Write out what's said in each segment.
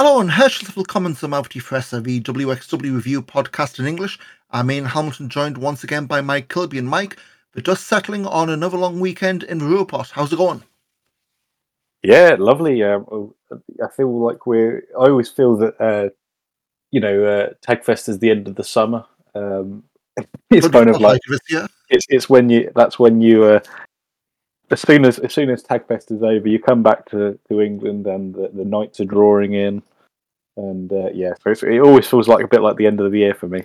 Hello and herzlich willkommen zum Auf die Fresse, the WXW Review podcast in English. I'm Ian Hamilton, joined once again by Mike Kilby. And Mike, the dust settling on another long weekend in the Ruhrpott. How's it going? Yeah, lovely. I feel like I always feel that, Tagfest is the end of the summer. It's kind of like this year. It's when you. That's when you. As soon as Tagfest is over, you come back to England, and the nights are drawing in, and so it always feels like a bit like the end of the year for me.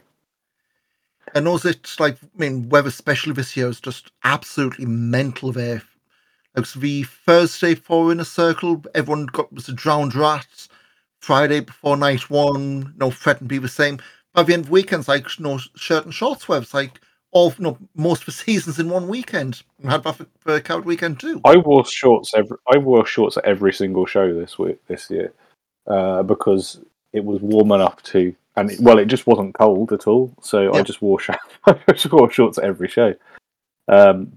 And also, it's like weather, especially this year, is just absolutely mental. There, like the Thursday before Inner Circle, everyone was a drowned rat. Friday before night one, no threatened to be the same. By the end of weekends, like no shirt and shorts weather, like. Most of the seasons in one weekend. I had that for Carat weekend too. I wore shorts at every single show this year because it was warm enough to, and it just wasn't cold at all. So yeah. I just wore shorts at every show. It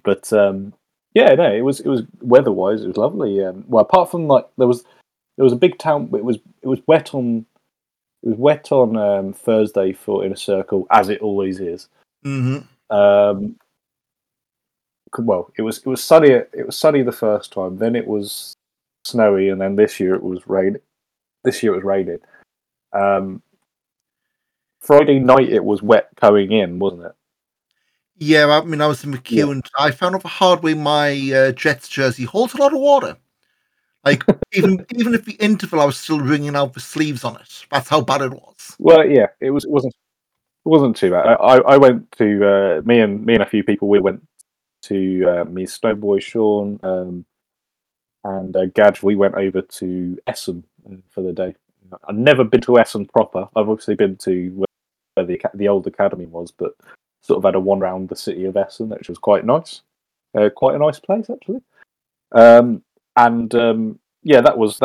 was weather-wise, it was lovely. Apart from like there was a big town. It was wet on Thursday for Inner Circle, as it always is. Mm-hmm. It was sunny. It was sunny the first time. Then it was snowy, and then this year it was rain. This year it was raining. Friday night it was wet coming in, wasn't it? Yeah, I was in the queue, and I found out the hard way my Jets jersey holds a lot of water. Like even at the interval, I was still wringing out the sleeves on it. That's how bad it was. Well, yeah, it was. It wasn't too bad. I went to me and a few people. We went to me, Snowboy, Sean, and Gadge. We went over to Essen for the day. I've never been to Essen proper. I've obviously been to where the old academy was, but sort of had a wander around the city of Essen, which was quite nice. Quite a nice place actually. That was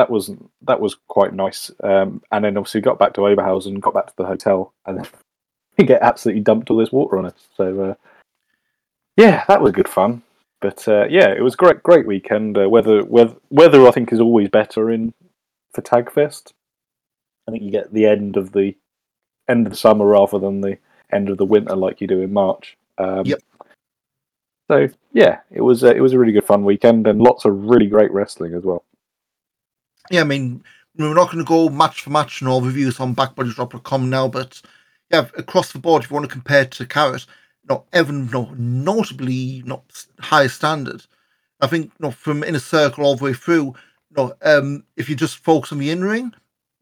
quite nice. And then obviously got back to Oberhausen, got back to the hotel, and then get absolutely dumped all this water on us. So that was good fun. But it was great weekend. Weather I think is always better for Tagfest. I think you get the end of the summer rather than the end of the winter like you do in March. Yep. So it was a really good fun weekend and lots of really great wrestling as well. Yeah, we're not going to go match for match and all reviews on backbodydrop.com now, but. Yeah, across the board, if you want to compare to Carat, notably not high standard. I think from Inner Circle all the way through, if you just focus on the in-ring,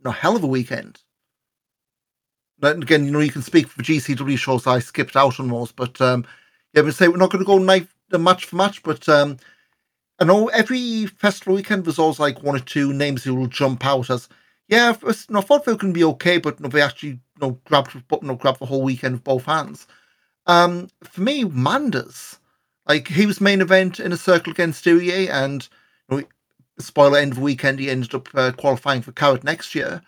hell of a weekend. And again, you can speak for GCW shows I skipped out on those, but we're not going to go match for match, but I know every festival weekend there's always like one or two names who will jump out as, I thought they were going to be okay, but they actually grabbed the whole weekend with both hands. For me, Manders, he was main event in a circle against Uriah, and spoiler end of the weekend, he ended up qualifying for Carat next year.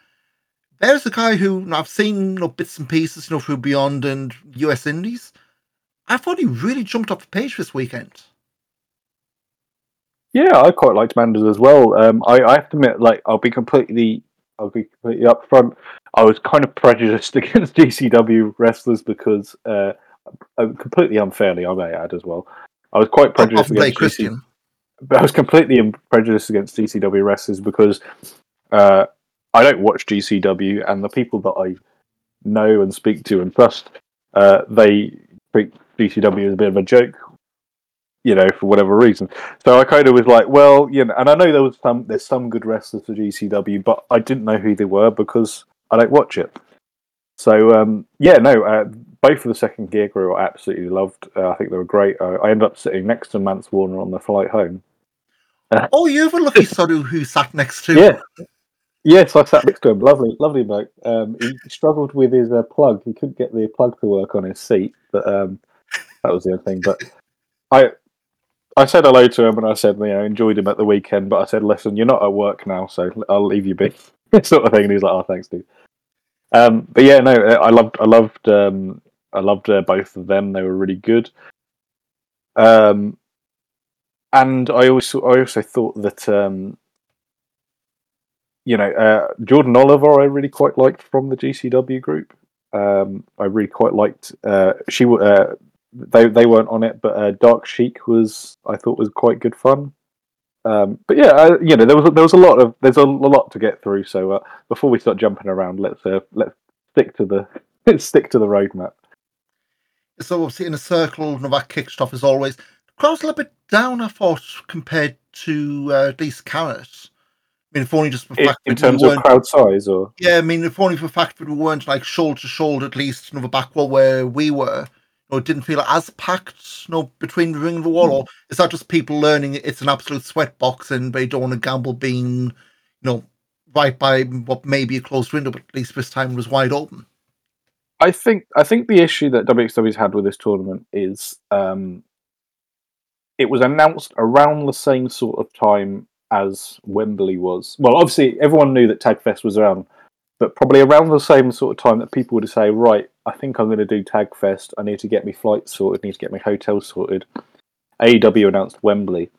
There's a guy who I've seen bits and pieces through Beyond and US Indies. I thought he really jumped off the page this weekend. Yeah, I quite liked Manders as well. I have to admit, I'll be completely upfront. I was kind of prejudiced against GCW wrestlers because, completely unfairly, I may add as well. I was quite prejudiced against Christian. But I was completely prejudiced against GCW wrestlers because I don't watch GCW, and the people that I know and speak to and trust, they think GCW is a bit of a joke, for whatever reason. So I kind of was like, and I know there's some good wrestlers for GCW, but I didn't know who they were because I don't watch it. So, both of the Second Gear Crew I absolutely loved. I think they were great. I ended up sitting next to Mance Warner on the flight home. You have a lucky Sodu who sat next to him. Yes, I sat next to him. Lovely, lovely bloke. He struggled with his plug. He couldn't get the plug to work on his seat, but that was the other thing. But I said hello to him, and I said, enjoyed him at the weekend, but I said, listen, you're not at work now, so I'll leave you be, sort of thing. And he's like, oh, thanks, dude. I loved both of them. They were really good. And I also thought that you know, Jordan Oliver, I really quite liked from the GCW group. I really quite liked. They weren't on it, but Dark Sheik I thought was quite good fun. But yeah, you know, there was a lot to get through. So before we start jumping around, let's stick to the roadmap. So obviously in a circle, Novak kicked off as always. The crowd's a little bit down, I thought, compared to these Carrots. I mean, if only just for fact in terms of crowd size, or yeah, I mean, if only for fact that we weren't like shoulder to shoulder, at least, you know, the back wall where we were. Or it didn't feel as packed, you know, between the ring and the wall, or is that just people learning it's an absolute sweat box and they don't want to gamble being, you know, right by what may be a closed window, but at least this time it was wide open? I think the issue that WXW's had with this tournament is it was announced around the same sort of time as Wembley was. Well, obviously everyone knew that Tagfest was around, but probably around the same sort of time that people would say, right, I think I'm going to do Tagfest. I need to get my flight sorted. I need to get my hotel sorted. AEW announced Wembley.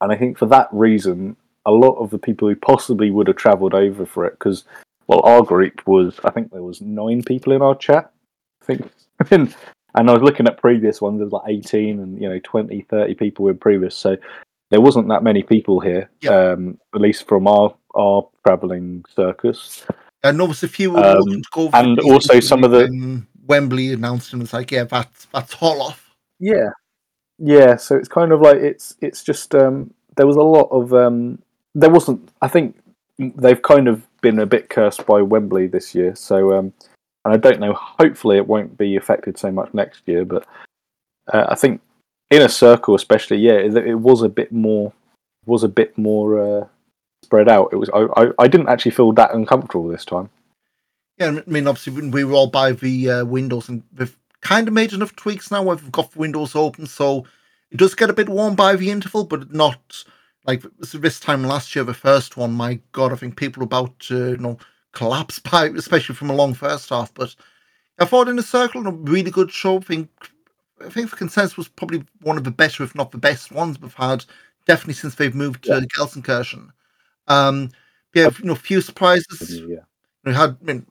And I think for that reason, a lot of the people who possibly would have travelled over for it, because, well, our group was, I think there was 9 people in our chat. I think, and I was looking at previous ones, there was like 18 and, you know, 20, 30 people were previous. So there wasn't that many people here, at least from our travelling circus. And obviously, few were looking to go. And also, some of the Wembley announced and was like, "Yeah, that's all off." Yeah. So it's kind of like it's just there was a lot of there wasn't. I think they've kind of been a bit cursed by Wembley this year. So and I don't know. Hopefully, it won't be affected so much next year. But I think in a circle, especially, yeah, it was a bit more. Spread out. It was. I didn't actually feel that uncomfortable this time. Yeah, I mean, obviously when we were all by the windows, and we've kind of made enough tweaks now where we've got the windows open, so it does get a bit warm by the interval, but not like this time last year. The first one, my God, I think people were about to, you know, collapse by, especially from a long first half. But I thought in a circle, a really good show. I think the consensus was probably one of the better, if not the best ones we've had, definitely since they've moved to Gelsenkirchen. You know, few surprises. Yeah. We had, I mean,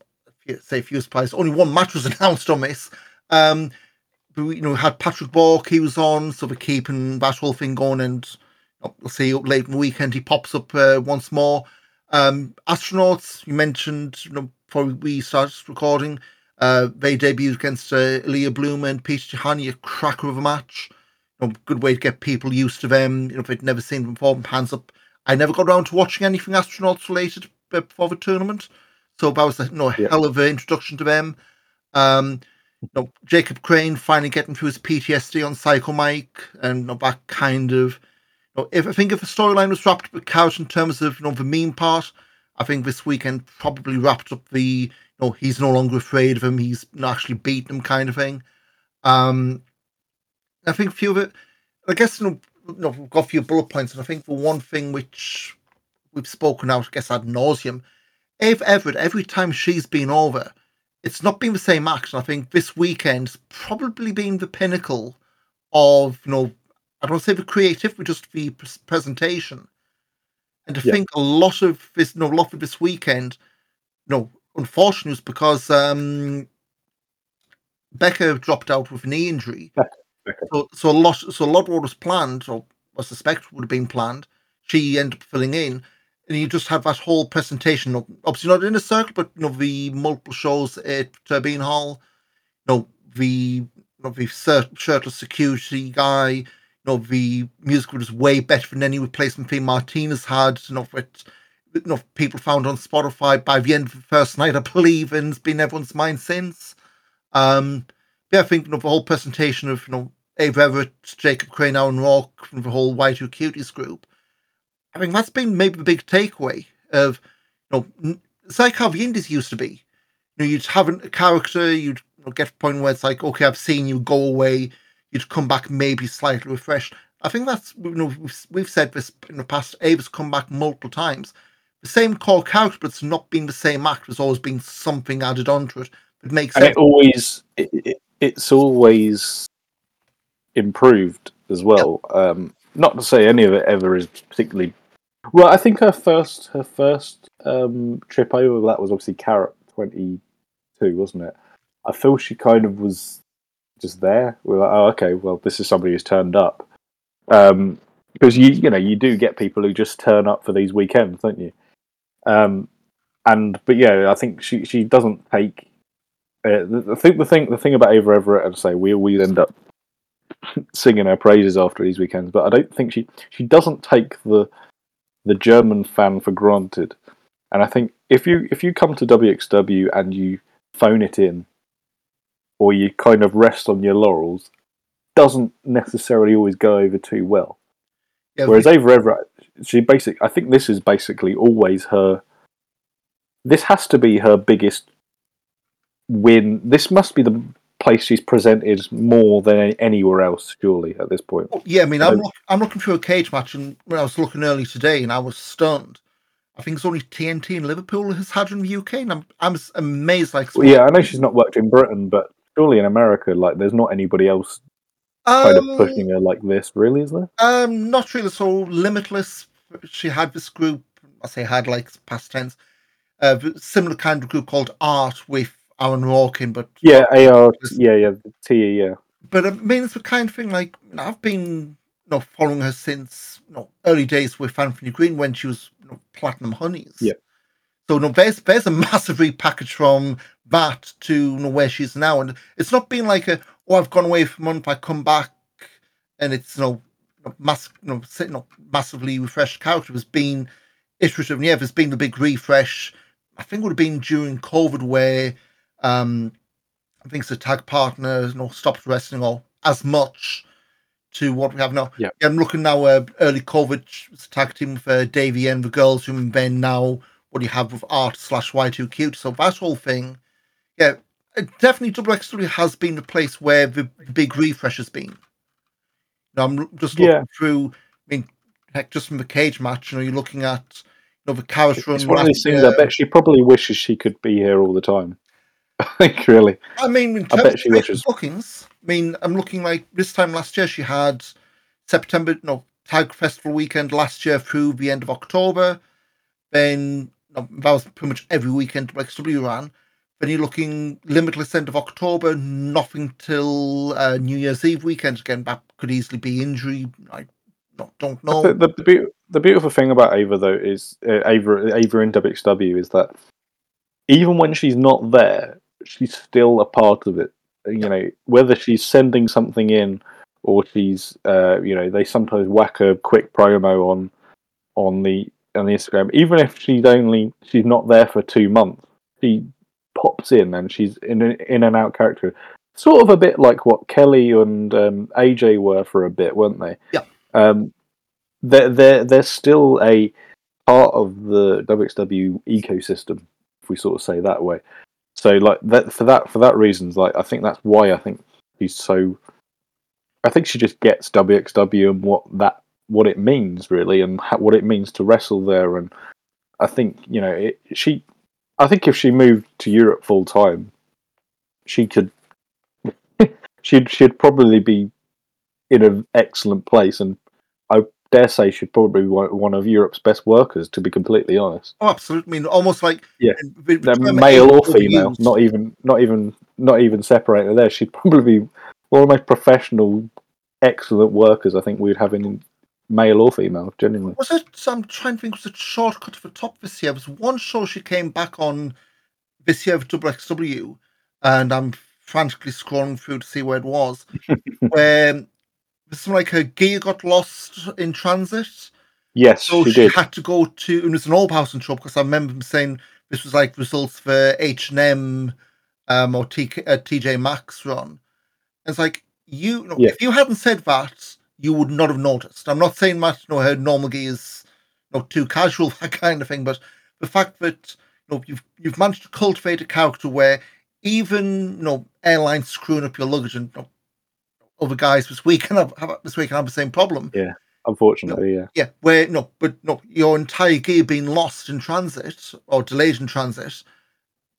say few surprises. Only one match was announced on this. But we, you know, had Patrick Bork. He was on, so we're keeping that whole thing going. And we'll see up late in the weekend he pops up once more. Astronauts. You mentioned, you know, before we started recording, they debuted against Leah Bloom and Peter Tihanyi. A cracker of a match. You know, good way to get people used to them. You know, if they'd never seen them before, hands up. I never got around to watching anything Astronauts related before the tournament, so that was hell of an introduction to them. Jacob Crane finally getting through his PTSD on Psycho Mike, and that kind of. If the storyline was wrapped up with Carat in terms of the meme part, I think this weekend probably wrapped up the he's no longer afraid of him, he's actually beaten him kind of thing. I think a few of it, I guess we've got a few bullet points, and I think the one thing which we've spoken out, I guess, ad nauseum, Ava Everett, every time she's been over, it's not been the same act. And I think this weekend's probably been the pinnacle of, I don't say the creativity, but just the presentation. And I think a lot of this weekend, unfortunately, was because Becca dropped out with a knee injury. Yeah. So a lot of what was planned, or I suspect would have been planned, she ended up filling in, and you just have that whole presentation. Obviously not in a circle, but the multiple shows at Turbine Hall, the shirtless security guy, the music was way better than any replacement theme Martinez had. People found on Spotify by the end of the first night, I believe, and it's been in everyone's mind since. I think the whole presentation of Ava Everett, Jacob Crane, Aaron Rourke, from the whole Y2Cuties group. I think that's been maybe the big takeaway of, it's like how the indies used to be. You'd have a character, you'd get to the point where it's like, okay, I've seen you go away, you'd come back maybe slightly refreshed. I think that's, we've said this in the past, Ava's come back multiple times. The same core character, but it's not been the same act, there's always been something added onto it. It makes sense. And it's always improved as well. Not to say any of it ever is particularly Well, I think her first trip over that was obviously Carat 22, wasn't it? I feel she kind of was just there. We were like, oh, okay, well, this is somebody who's turned up. Because you do get people who just turn up for these weekends, don't you? I think she doesn't take. I think the thing about Ava Everett, and say we end up singing her praises after these weekends, but I don't think she doesn't take the German fan for granted. And I think if you come to WXW and you phone it in, or you kind of rest on your laurels, doesn't necessarily always go over too well. Yeah, whereas Ava Everett, this has to be her biggest win. This must be the place she's presented more than anywhere else, surely, at this point. Yeah, I mean, I'm looking through a cage match, and when I was looking early today, and I was stunned. I think it's only TNT in Liverpool has had in the UK, and I'm amazed. I know she's not worked in Britain, but surely in America, there's not anybody else kind of pushing her like this, really, is there? Not really. So Limitless, she had this group. I say had past tense, similar kind of group called Art with Aaron Walking, but yeah, AR, yeah, TE, yeah. But I mean, it's the kind of thing I've been following her since early days with Anthony Green when she was Platinum Honeys. Yeah. So there's a massive repackage from that to where she's now, and it's not been I've gone away for a month, I come back, and it's massively refreshed character. It's been iterative, and there's been the big refresh. I think it would have been during COVID where I think it's a tag partner stopped wrestling or as much to what we have now. Yeah. I'm looking now early COVID tag team for Davey and the girls, who then now what do you have with Art / Y2Cuties. So that whole thing, yeah. Definitely, WXW has been the place where the big refresh has been. Now, I'm just looking through. I mean, heck, just from the cage match, you're looking at the Carat run. It's one of these things. I bet she probably wishes she could be here all the time. I think really. I mean, I bet she wishes. Bookings. I mean, I'm looking this time last year she had September, Tag Festival weekend last year through the end of October. Then that was pretty much every weekend WXW ran. Then you're looking Limitless end of October, nothing till New Year's Eve weekend. Again, that could easily be injury. I don't know. The beautiful thing about Ava, though, is Ava in WXW is that even when she's not there, she's still a part of it. You know, whether she's sending something in or she's, they sometimes whack a quick promo on the Instagram. Even if she's not there for 2 months, she pops in, and she's in and out character, sort of a bit like what Kelly and AJ were for a bit, weren't they? Yeah. They're still a part of the WXW ecosystem, if we sort of say that way. So for that reasons, I think that's why I think she's so. I think she just gets WXW and what it means really, and what it means to wrestle there. And I think I think if she moved to Europe full time, she could. she'd probably be in an excellent place, and I dare say she'd probably be one of Europe's best workers. To be completely honest. Oh, absolutely! I mean, almost male or female, not even separated there. She'd probably be one of the most professional, excellent workers I think we'd have in. Male or female, genuinely. Was it? I'm trying to think. Was it Shortcut for Top this year? It was one show she came back on this year of WXW, and I'm frantically scrolling through to see where it was. Where something her gear got lost in transit. Yes, so she did. Had to go to. And it was an Oberhausen show because I remember him saying this was results for H&M or TJ Maxx run. And it's if you hadn't said that, you would not have noticed. I'm not saying that her normal gear is too casual, that kind of thing, but the fact that you've managed to cultivate a character where even airlines screwing up your luggage and other guys this weekend have the same problem. Yeah, unfortunately, yeah. Where your entire gear being lost in transit or delayed in transit,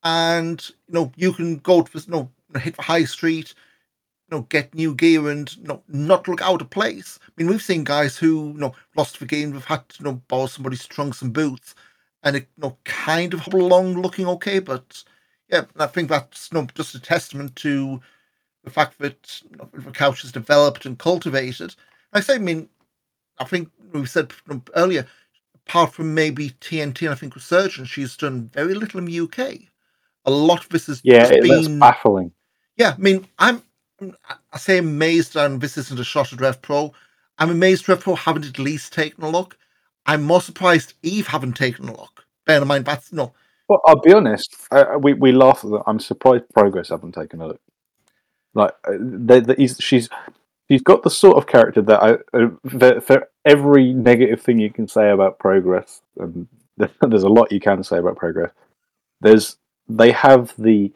and you can go to hit the high street. get new gear and not look out of place. I mean, we've seen guys who lost the game, have had to borrow somebody's trunks and boots, and it kind of hobble along looking okay. But yeah, I think that's just a testament to the fact that the couch is developed and cultivated. I think we said earlier, apart from maybe TNT and I think Resurgence, she's done very little in the UK. A lot of this has that's baffling. Yeah, I mean, I say amazed, and this isn't a shot at Rev Pro. I'm amazed Rev Pro haven't at least taken a look. I'm more surprised Eve haven't taken a look. Bear in mind, that's no. Well, I'll be honest. We laugh at that. I'm surprised Progress haven't taken a look. Like she's got the sort of character that that for every negative thing you can say about Progress, and there's a lot you can say about Progress. They have the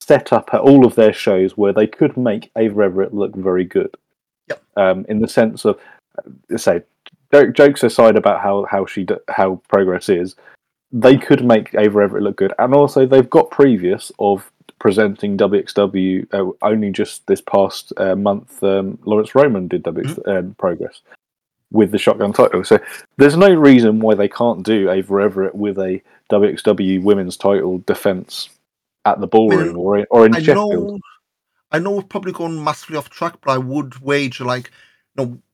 setup at all of their shows where they could make Ava Everett look very good. Yep. In the sense of, say, jokes aside about how Progress is, they could make Ava Everett look good, and also they've got previous of presenting WXW. Only just this past month, Laurance Roman did Progress with the Shotgun title. So there's no reason why they can't do Ava Everett with a WXW women's title defense at the Ballroom or in Sheffield. I know we've probably gone massively off track, but I would wager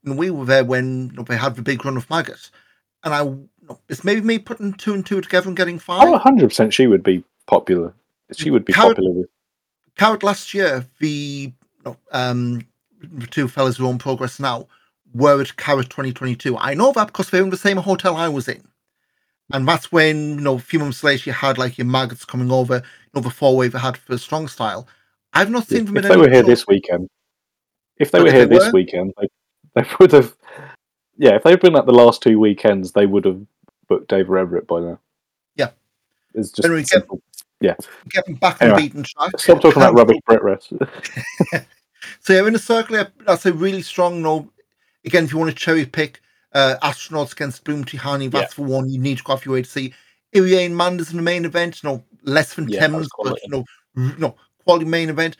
we were there when they had the big run of Maggot, and it's maybe me putting two and two together and getting five. Oh, 100% she would be popular. She would be popular with Carat last year. The two fellas who are on Progress now were at Carat 2022. I know that because they were in the same hotel I was in. And that's when, a few months later, you had your Maggots coming over, the four-way they had for Strong Style. I've not seen them in any... If they were here this weekend, they would have... Yeah, if they'd been the last two weekends, they would have booked Ava Everett by now. Yeah. It's just simple. Getting back on the beaten track. Stop talking about rubbish, Brett Rest. So yeah, in a circle, that's a really strong... again, if you want to cherry-pick... Astronauts against Bloom Tihanyi, that's the one you need to go off your way to see. Irie and Manders in the main event, less than 10 minutes, but quality main event.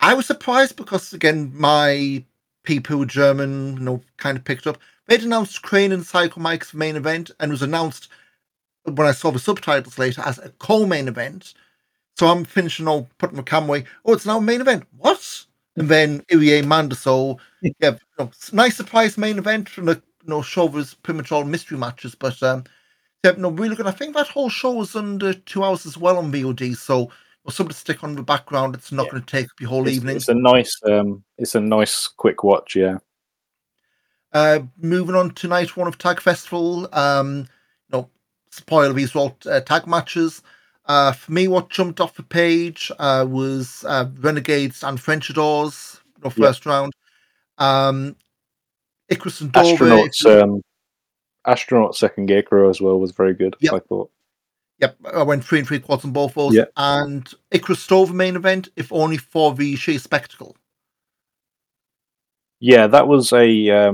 I was surprised because, again, my people who are German, kind of picked up. They'd announced Crane and Psycho Mike's main event, and it was announced when I saw the subtitles later as a co-main event. So I'm finishing, putting my cam away. Oh, it's now a main event. What? And then Irie Manders. So, nice surprise main event from the show was pretty much all mystery matches, but really good. I think that whole show was under 2 hours as well on VOD, so something to stick on the background. It's not going to take up your whole evening. It's a nice quick watch. Yeah. Moving on to night one of Tag Festival. Spoiler, these were all tag matches. For me, what jumped off the page was Renegades and Frenchadors. First round. Icarus and Astronauts, Second Gear Crew as well was very good, I thought. Yep, I went 3 3/4 on both those. Yep. And Icarus stole the main event, if only for the sheer spectacle. Yeah, that was a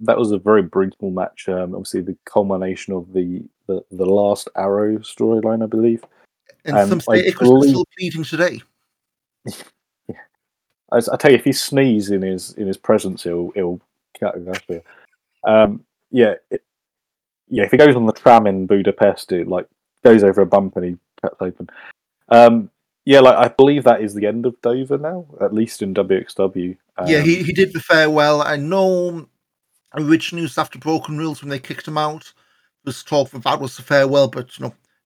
very brutal match. Obviously, the culmination of the last arrow storyline, I believe. And some say Icarus is still bleeding today. Yeah. I tell you, if he sneezes in his presence, he'll Exactly. If he goes on the tram in Budapest, it goes over a bump and he cuts open. I believe that is the end of Dover now, at least in WXW. He did the farewell. I know originally it was after Broken Rules when they kicked him out. There was talk that that was the farewell, but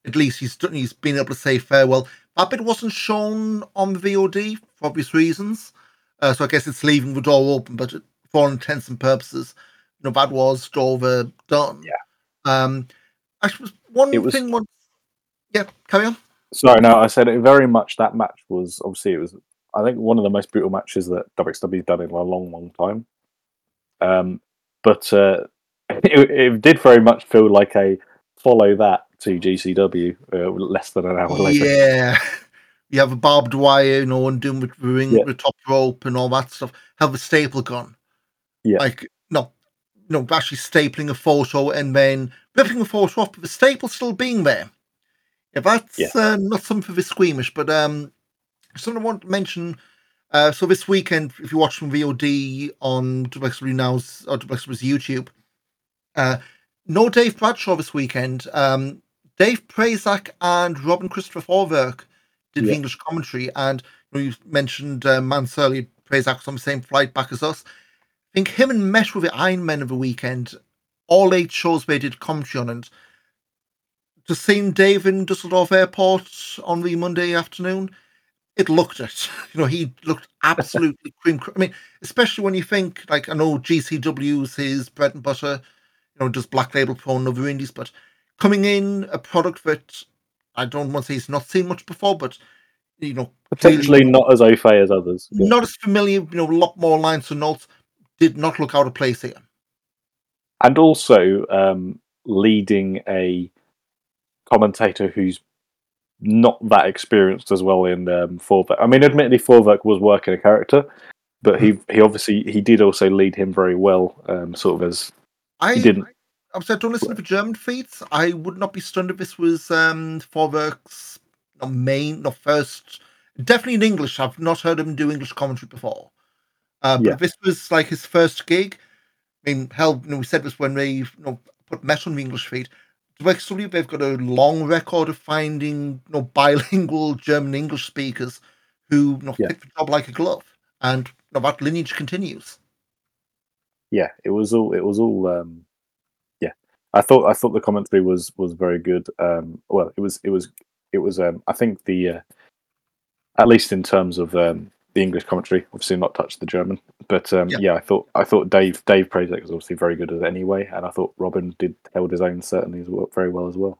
at least he's been able to say farewell. That bit wasn't shown on the VOD for obvious reasons, so I guess it's leaving the door open, but. For all intents and purposes, that was Dover done. Yeah. Carry on. Sorry, no, I said it very much. That match was I think one of the most brutal matches that WXW's done in a long, long time. It did very much feel like a follow that to GCW less than an hour later. Yeah. You have a barbed wire, and doing with the ring, the top rope, and all that stuff. Have a staple gun. Yeah. Actually stapling a photo and then ripping a photo off, but the staple still being there. Yeah, that's not something for the squeamish, but something I want to mention So this weekend, if you watch some VOD on WXW Now's or WXW's YouTube, no Dave Bradshaw this weekend. Dave Prazak and Robin Christopher Forverk did the English commentary, and you mentioned Mance earlier. Prazak was on the same flight back as us. I think him and Mesh were the Iron Men of the weekend. All 8 shows they did commentary on, and just seeing Dave in Dusseldorf Airport on the Monday afternoon, it looked it. He looked absolutely cream. I mean, especially when you think, like, I know GCW's his bread and butter, just Black Label Pro and other indies, but coming in a product that I don't want to say he's not seen much before, but potentially not as au fait as others, not as familiar, a lot more lines and notes, did not look out of place here. And also leading a commentator who's not that experienced as well in Forverk. I mean, admittedly, Forverk was working a character, but he obviously he did also lead him very well. I was don't listen for German feeds. I would not be stunned if this was Forverk's first. Definitely in English. I've not heard him do English commentary before. But this was like his first gig. I mean, hell, we said this when we put Mesh on the English feed. WXW, they've got a long record of finding bilingual German-English speakers who fit the job like a glove, and that lineage continues. Yeah, it was all. I thought the commentary was very good. I think the at least in terms of the English commentary, obviously not touched the German, but I thought Dave Prazak was obviously very good at it anyway, and I thought Robin held his own certainly very well as well.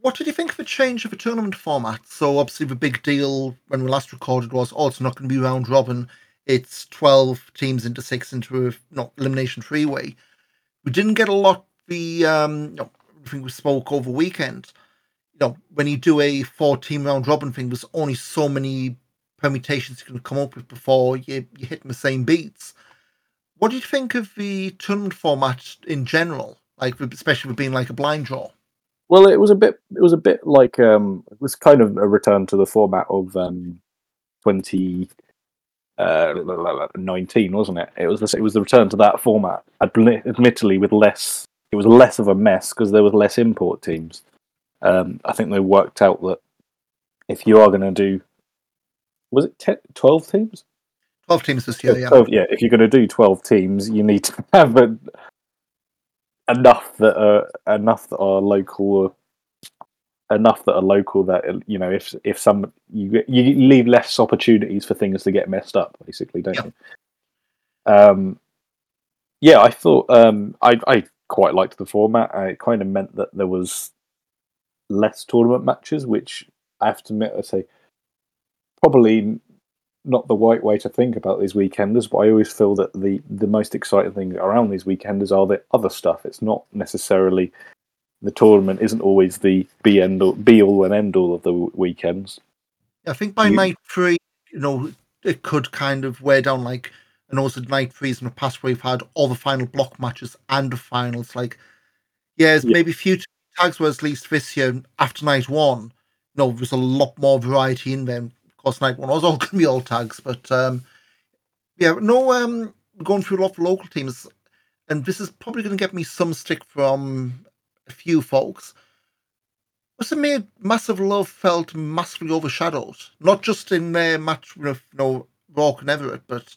What did you think of the change of the tournament format? So obviously the big deal when we last recorded was, it's not going to be round robin; it's 12 teams into 6 into a elimination freeway. We didn't get a lot. I think we spoke over weekend. When you do a 4-team round robin thing, there's only so many permutations you can come up with before you hit the same beats. What do you think of the tournament format in general, like especially with being like a blind draw? Well, it was a bit like it was kind of a return to the format of 2019, wasn't it? It was the return to that format, admittedly with less. It was less of a mess because there was less import teams. I think they worked out that if you are going to do, was it 12 teams? 12 teams this year, yeah. 12, yeah, if you're going to do 12 teams, you need to have enough that are local that if some you leave less opportunities for things to get messed up, basically, don't you? I thought I quite liked the format. It kind of meant that there was less tournament matches, which I have to admit, I say, probably not the right way to think about these weekenders, but I always feel that the most exciting thing around these weekenders are the other stuff. It's not necessarily the tournament isn't always the be all and end all of the weekends. I think by night 3, it could kind of wear down, like, and also night 3 in the past where we've had all the final block matches and the finals. Like, maybe future tags were, at least this year after night 1. There's a lot more variety in them. Of course, night 1 was all going to be all tags, but going through a lot of local teams, and this is probably going to get me some stick from a few folks. Was it made Massive Love felt massively overshadowed? Not just in their match with Rourke and Everett, but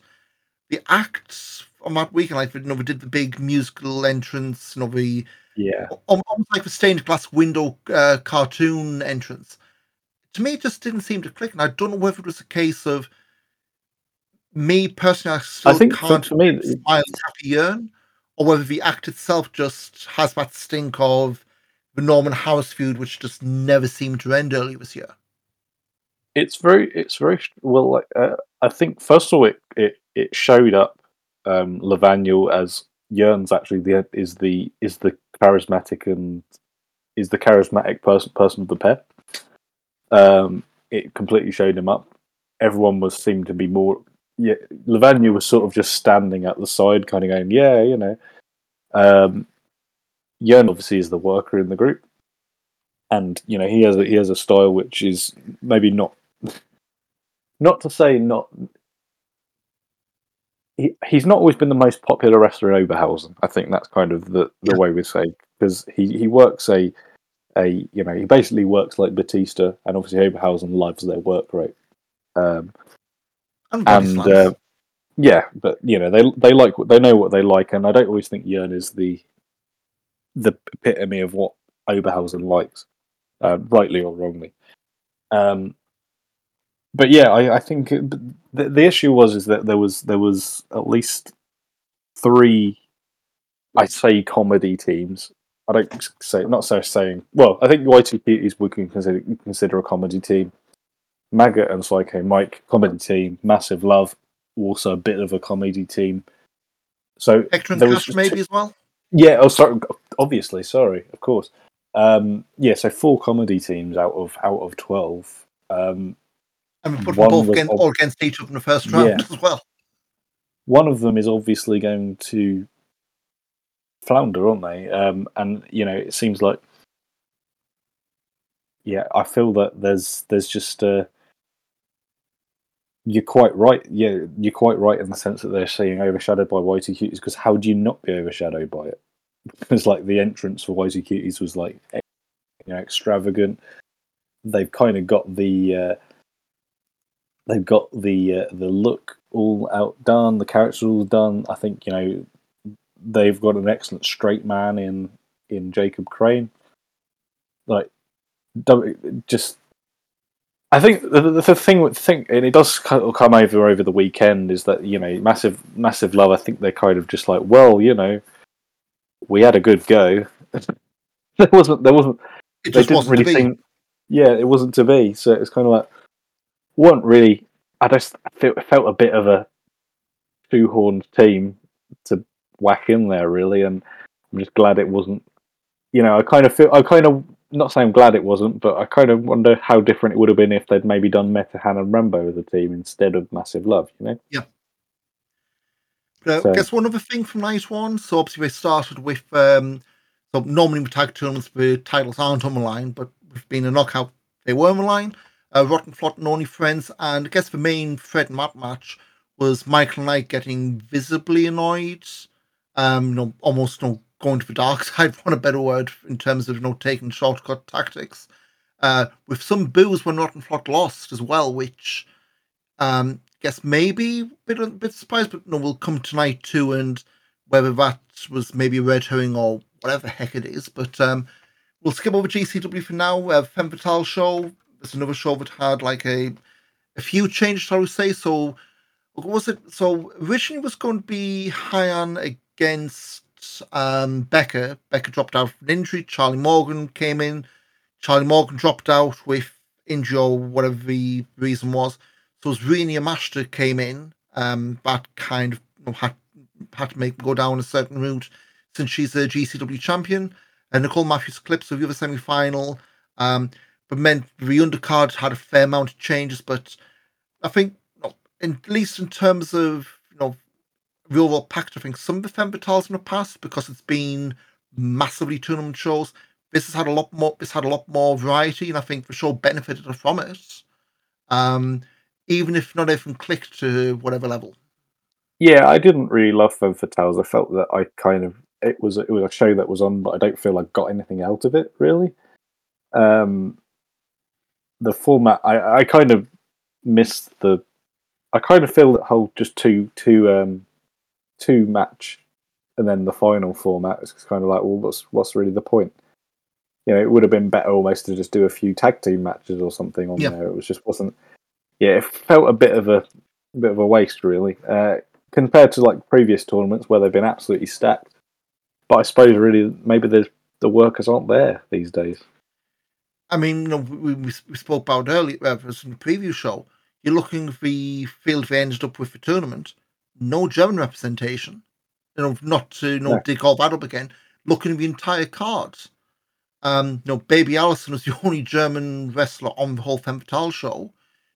the acts on that weekend, like they did the big musical entrance, almost like the stained glass window cartoon entrance. To me, it just didn't seem to click, and I don't know whether it was a case of me personally. I still can't happy yearn, or whether the act itself just has that stink of the Norman Harris feud, which just never seemed to end earlier this year. It's very well. I think first of all, it showed up Levaniel as Yearn's actually is the charismatic and is the charismatic person of the pair. It completely showed him up. Everyone seemed to be more. Yeah, Levaniel was sort of just standing at the side, kind of going, . Yearn obviously is the worker in the group, and he has a style which is maybe not to say not he's not always been the most popular wrestler in Oberhausen. I think that's kind of the way we say, because he works a you know, he basically works like Batista, and obviously Oberhausen loves their work rate. Yeah, but you know, they like what they know, what they like, and I don't always think Jørn is the epitome of what Oberhausen likes, rightly or wrongly. But yeah, I think the issue was that there was at least three, I'd say, comedy teams. I don't say, not so saying. Well, I think Y2Cuties we can consider a comedy team. Maggot and Psycho Mike, comedy team. Massive Love, also a bit of a comedy team. So Hector and Cash maybe as well. Yeah. Oh, sorry. Obviously, sorry. Of course. Yeah. So 4 comedy teams out of 12. I mean, put them both against each other in the first round as well. One of them is obviously going to flounder, aren't they? And, you know, it seems like... Yeah, I feel that there's just... You're quite right. Yeah, you're quite right in the sense that they're being overshadowed by Y2Cuties, because how do you not be overshadowed by it? Because, like, the entrance for Y2Cuties was, like, you know, extravagant. They've kind of got the... They've got the look all out done, the characters all done. I think, you know, they've got an excellent straight man in Jacob Crane. Like, just, I think the thing, and it does come over the weekend, is that, you know, Massive Love, I think they're kind of just like, well, you know, we had a good go. there wasn't. It just wasn't really to be. It wasn't to be. So it's kind of like. Weren't really. I just felt a bit of a shoehorned team to whack in there, really, and I'm just glad it wasn't. You know, I kind of not saying I'm glad it wasn't, but I kind of wonder how different it would have been if they'd maybe done Metahan and Rambo as a team instead of Massive Love. You know? Yeah. So. I guess one other thing from night one. So obviously we started with. So normally with tag tournaments, the titles aren't on the line, but with being a knockout, they were on the line. Rotten, Flot, and Only Friends, and I guess the main Fred and Matt match was Michael Knight getting visibly annoyed, almost going to the dark side, for a better word, in terms of taking shortcut tactics, with some boos when Rotten, Flot lost as well, which I guess maybe a bit surprised, but we'll come tonight too, and whether that was maybe a red herring or whatever the heck it is, but we'll skip over GCW for now. Femme Fatale show. It's another show that had like a few changes, I would say. So, what was it? So, originally it was going to be Hyan against Becca. Becca dropped out with an injury. Charlie Morgan came in. Charlie Morgan dropped out with injury or whatever the reason was. So, it was Rini Yamashita came in. That kind of had to make them go down a certain route since she's a GCW champion. And Nicole Matthews clips of the other semi final. But meant the undercard had a fair amount of changes, but I think, at least in terms of the overall package, I think some of the Femme Fatales in the past, because it's been massively tournament shows, this has had a lot more. This had a lot more variety, and I think the show benefited from it, even if not everything clicked to whatever level. Yeah, I didn't really love Femme Fatales. I felt that I kind of it was a show that was on, but I don't feel I got anything out of it really. The format, I kind of missed the. I kind of feel that whole just two match, and then the final format is kind of like, well, what's really the point? You know, it would have been better almost to just do a few tag team matches or something on there. It was just wasn't. Yeah, it felt a bit of a waste really, compared to like previous tournaments where they've been absolutely stacked. But I suppose really maybe the workers aren't there these days. I mean, we spoke about earlier, in the previous show, you're looking at the field they ended up with the tournament, no German representation, not to dig all that up again, looking at the entire card. Baby Allison was the only German wrestler on the whole Femme Fatale show.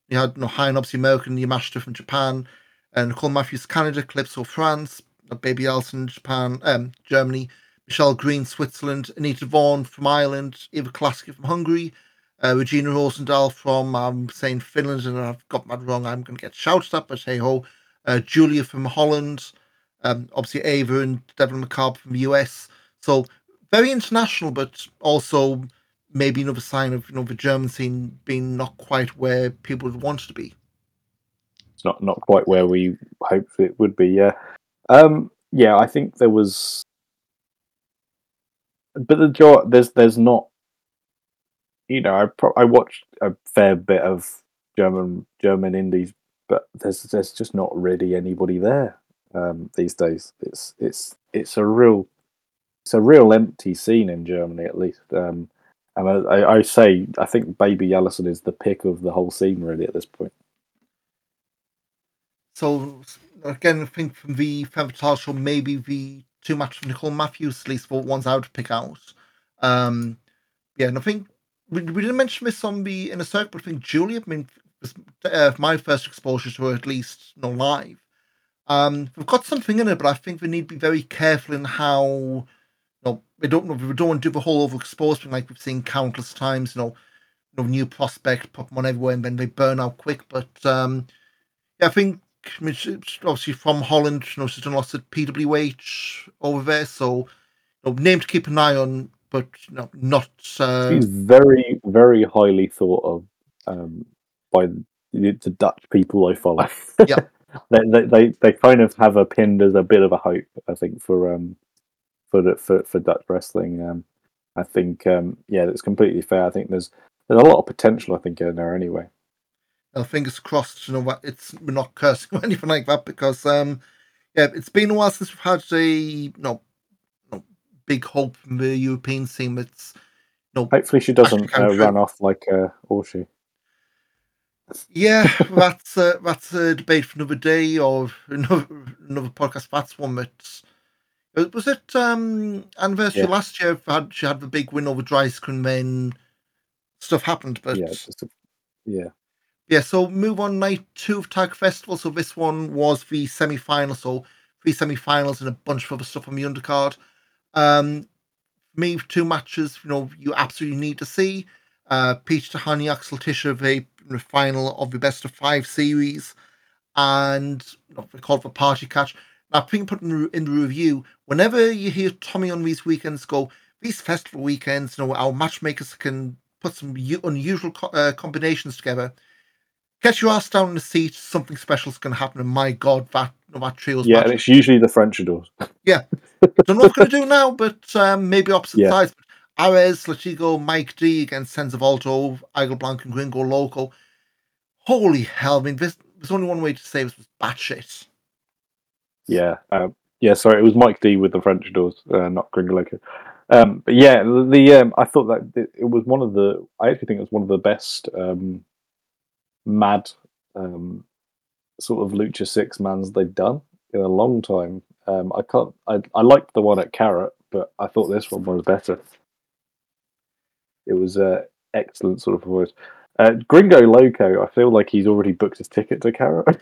You had Hyan, obviously American, Yamashita from Japan, and Nicole Matthews, Canada, Calypso, France, Baby Allison in Japan, Germany, Michelle Green, Switzerland, Anita Vaughan from Ireland, Eva Kolaski from Hungary, Regina Rosendahl from, I'm saying Finland, and I've got that wrong, I'm going to get shouted at, but hey-ho, Julia from Holland, obviously Ava and Devlin McCarb from the US. So very international, but also maybe another sign of, you know, the German scene being not quite where people would want it to be. It's not quite where we hoped it would be, yeah. Yeah, I think there was... But there's not... You know, I watched a fair bit of German indies, but there's just not really anybody there these days. It's a real empty scene in Germany, at least. And I think Baby Allison is the pick of the whole scene, really, at this point. So again, I think from the Femvital show, maybe the two matches from Nicole Matthews, at least the ones I would pick out. And I think we didn't mention this on the Inner Circle, but I think Julia, my first exposure to her, at least, you know, live. They've got something in it, but I think they need to be very careful in how, you know, they don't want to do the whole overexposed thing like we've seen countless times, you know, new prospect, pop them on everywhere, and then they burn out quick. But I think, I mean, obviously from Holland, you know, she's done lots at PWH over there, so, you know, name to keep an eye on, but you know, not... She's very, very highly thought of by the Dutch people I follow. Yeah. They kind of have her pinned as a bit of a hope, I think, for Dutch wrestling. I think that's completely fair. I think there's a lot of potential, I think, in there anyway. Well, fingers crossed. You know what? We're not cursing or anything like that because it's been a while since we've had a big hope from the European scene. It's hopefully she doesn't run off like Orshi. Yeah, that's a debate for another day or another podcast. That's one that was it anniversary last year. She had the big win over Dreisk and then stuff happened. But So move on night 2 of Tag Festival. So this one was the semi-final. So 3 semi-finals and a bunch of other stuff on the undercard. Me 2 matches. You know, you absolutely need to see Peter Tihanyi, Axel Tischer, the final of the best of 5 series, and they call it the party catch. Now, I think put in the review, whenever you hear Tommy on these weekends go, these festival weekends, you know, our matchmakers can put some unusual combinations together. Get your ass down in the seat, something special's going to happen, and my God, that trio's magic. Yeah, and it's usually the French adores. Yeah. Don't know what we're going to do now, but maybe opposite sides. Ares, Latigo, Mike D against Sons of Alto, Igel Blanc and Gringo Loco. Holy hell, I mean, there's only one way to say this was batshit. Yeah, sorry, it was Mike D with the French doors, not Gringo Loco. But yeah, I thought that it was I actually think it was one of the best mad sort of Lucha 6 mans they've done in a long time. I liked the one at Carat, but I thought this one was better. It was an excellent sort of voice. Gringo Loco, I feel like he's already booked his ticket to Carat.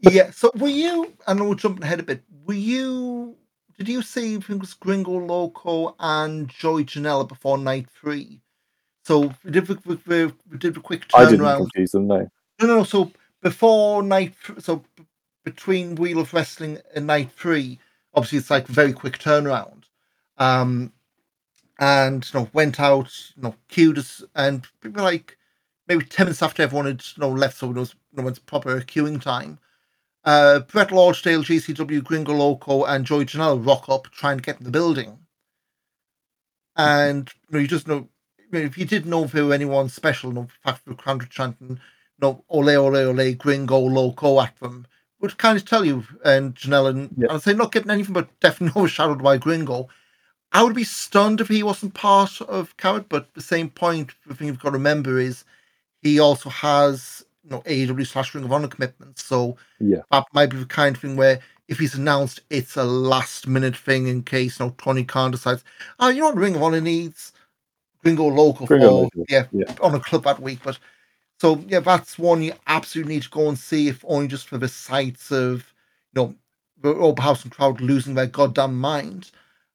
Yeah, so were you, and we'll jump ahead a bit, did you see, I think it was Gringo Loco and Joey Janela before night 3? So we did a quick turnaround. I didn't confuse them, no. No, so before night, so between Wheel of Wrestling and night 3, obviously it's like a very quick turnaround. And went out, queued us, and people like maybe 10 minutes after everyone had left, so it was one's proper queuing time. Brett Lordsdale, GCW, Gringo Loco, and Joey Janela rock up trying to get in the building. And you just know, if you didn't know if there were anyone special, the fact that the crowd were chanting, ole ole ole, Gringo Loco at them would kind of tell you, and Janela, and I'd say not getting anything, but definitely overshadowed by Gringo. I would be stunned if he wasn't part of Carat, but at the same point, the thing you've got to remember is he also has AEW / Ring of Honor commitments, so that might be the kind of thing where if he's announced, it's a last-minute thing in case Tony Khan decides, you know what Ring of Honor needs? Gringo Local on a club that week. But so, that's one you absolutely need to go and see, if only just for the sights of the Oberhausen crowd losing their goddamn mind.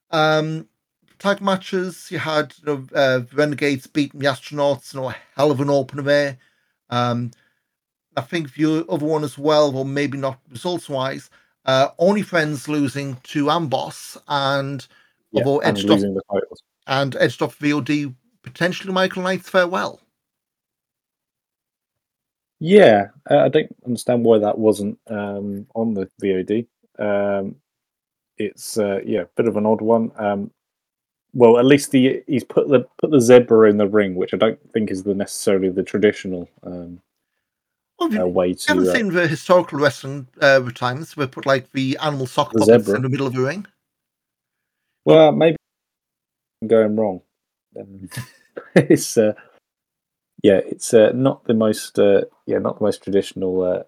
Tag matches, you had Renegades beating the Astronauts, a hell of an opener there. I think the other one as well, or maybe not results-wise, OnlyFriends losing to Amboss and edged off VOD, potentially Michael Knight's farewell. Yeah, I don't understand why that wasn't on the VOD. It's a bit of an odd one. Well, at least he's put the zebra in the ring, which I don't think is necessarily the traditional way to. I haven't seen the historical wrestling times where put like the animal sock puppets in the middle of the ring. Well, maybe I'm going wrong. It's not the most traditional.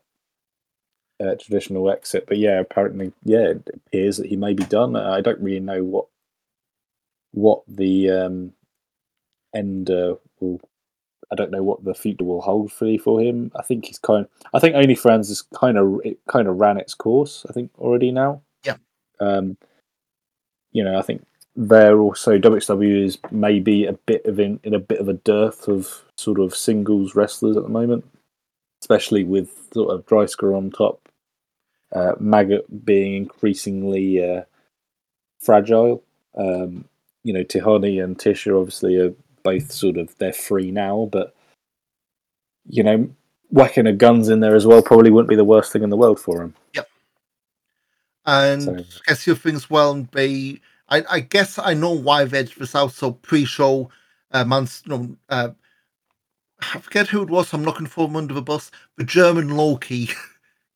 Traditional exit, but apparently, it appears that he may be done. I don't really know what the end will. I don't know what the future will hold for him. I think he's I think OnlyFriends is kind of ran its course. I think already now. Yeah. I think they're also WXW is maybe a bit of in a bit of a dearth of sort of singles wrestlers at the moment, especially with sort of Dreisker on top. Maggot being increasingly fragile. Tihanyi and Tisha obviously are both sort of, they're free now, but whacking a guns in there as well probably wouldn't be the worst thing in the world for him. Yep. And so, I guess your things well and be. I guess I know why they've edged this out. So pre-show, I forget who it was. I'm looking for him under the bus. The German Loki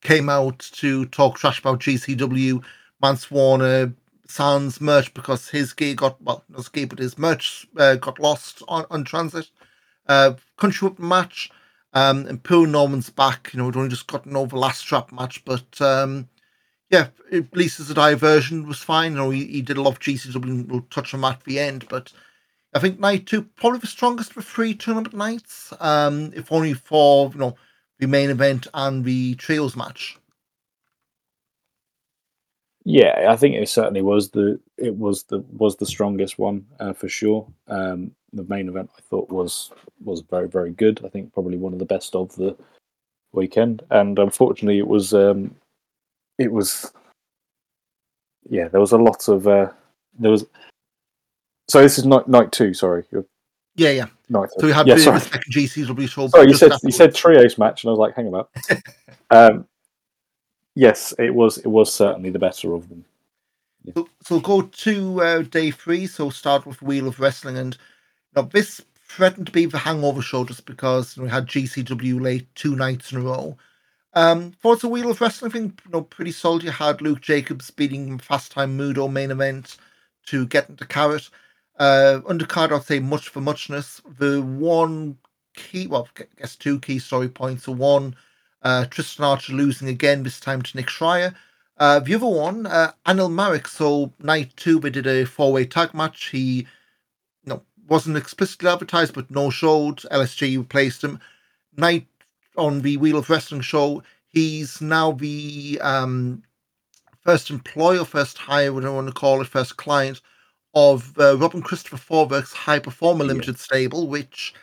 came out to talk trash about GCW, Mance Warner, Sans merch because his gear his merch got lost on transit. Country Whip match, and poor Norman's back. We'd only just gotten over last strap match, but at least as a diversion was fine. He did a lot of GCW. We'll touch on that at the end, but. I think night two, probably the strongest for 3 tournament nights, if only for the main event and the trios match. Yeah, I think it certainly was the strongest one for sure. The main event I thought was very, very good. I think probably one of the best of the weekend, and unfortunately it was there was a lot of there was. So this is night 2, sorry. Yeah. Night 2. So we had the second GCW show. Sorry, you said trios match, and I was like, hang about. Yes, it was certainly the better of them. Yeah. So we'll go to day 3, so start with Wheel of Wrestling, and this threatened to be the hangover show just because we had GCW late 2 nights in a row. For the Wheel of Wrestling thing, pretty solid. You had Luke Jacobs beating Fast Time Mudo main event to get into Carat. Undercard, I'd say much for muchness. The one key, I guess 2 key story points. The one, Tristan Archer losing again, this time to Nick Schreier. The other one, Anil Marek. So night 2, they did a 4-way tag match. He wasn't explicitly advertised, but no showed. LSG replaced him. Night on the Wheel of Wrestling show, he's now the first employee or first hire, whatever you want to call it, first client, of Robin Christopher Forverk's High Performer Limited stable, which,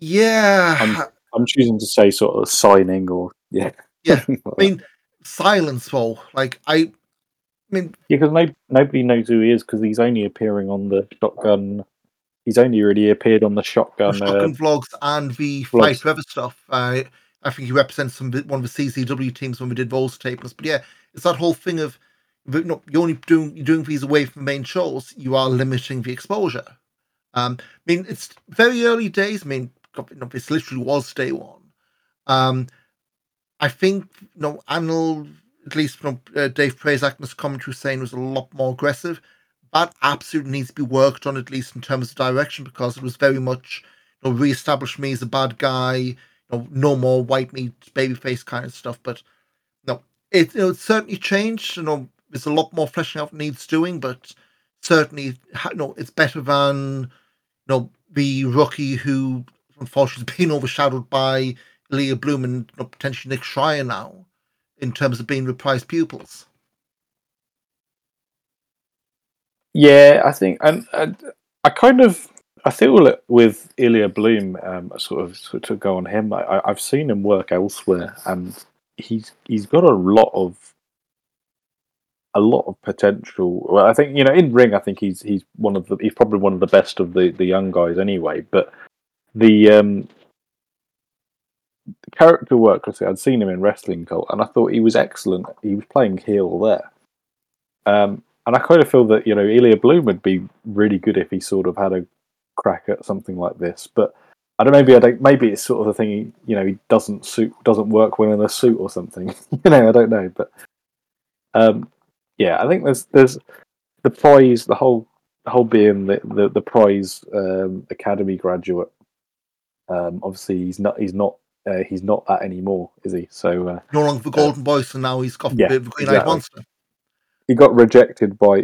I'm choosing to say sort of signing or, I mean, silence, though. Like, because nobody knows who he is because he's only appearing on the Shotgun. He's only really appeared on the Shotgun vlogs and the Fight Forever stuff. I think he represents one of the CCW teams when we did those tapings. But it's that whole thing of, you're doing these away from the main shows, you are limiting the exposure. It's very early days. This literally was day 1. I think, Anil, at least Dave Prazak in his commentary saying was a lot more aggressive. That absolutely needs to be worked on, at least in terms of direction, because it was very much, re-establish me as a bad guy, no more white meat, babyface kind of stuff, but it it's certainly changed. There's a lot more fleshing out needs doing, but certainly, it's better than, the rookie who, unfortunately, has been overshadowed by Leah Bloom and potentially Nick Schreier now, in terms of being reprised pupils. Yeah, I think, and I kind of, I feel with Ilya Bloom, sort of to go on him, I've seen him work elsewhere, and he's got a lot of potential. Well, I think, you know, in ring, I think he's probably one of the best of the young guys anyway. But the character work, I'd seen him in Wrestling Cult, and I thought he was excellent. He was playing heel there. And I kind of feel that, you know, Ilya Bloom would be really good if he sort of had a crack at something like this. But I don't know, maybe it's sort of the thing, you know, he doesn't work well in a suit or something. You know, I don't know. But yeah, I think there's the prize, the whole being the prize academy graduate. Obviously he's not that anymore, is he? So no longer the Golden Voice, and now he's got a bit of a green-eyed monster. He got rejected by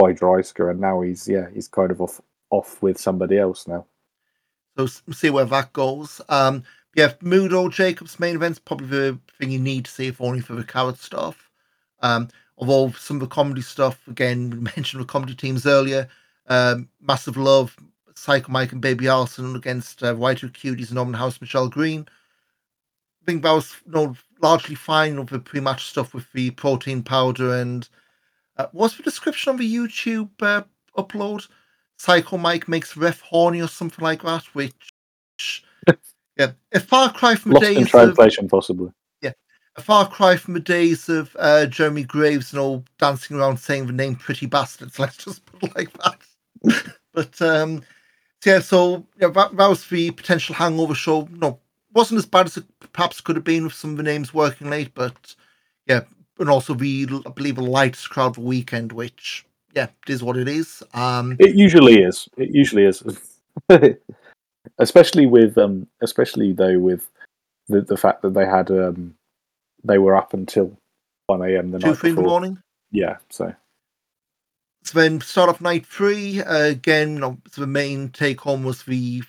Dreisker, and now he's kind of off with somebody else now. So see where that goes. Mudo Jacobs' main event's probably the thing you need to see, if only for the Carat stuff. Although some of the comedy stuff, again, we mentioned the comedy teams earlier. Massive Love, Psycho Mike and Baby Allison against Y2Cuties, Norman Harris, Michelle Green. I think that was largely fine with the pre-match stuff with the protein powder and... what's the description on the YouTube upload? Psycho Mike makes ref horny or something like that, which... Yeah, a far cry from the days in translation, possibly. Yeah, a far cry from the days of Jeremy Graves and all dancing around saying the name "pretty bastards." Let's just put it like that. But that was the potential hangover show. No, wasn't as bad as it perhaps could have been with some of the names working late. But yeah, and also I believe the lightest crowd of the weekend, which it is what it is. It usually is. It usually is. Especially though with the fact that they had they were up until 1 a.m. the night before. 2:00 in the morning. Yeah, so then start off night 3 again. You know, the main take home was the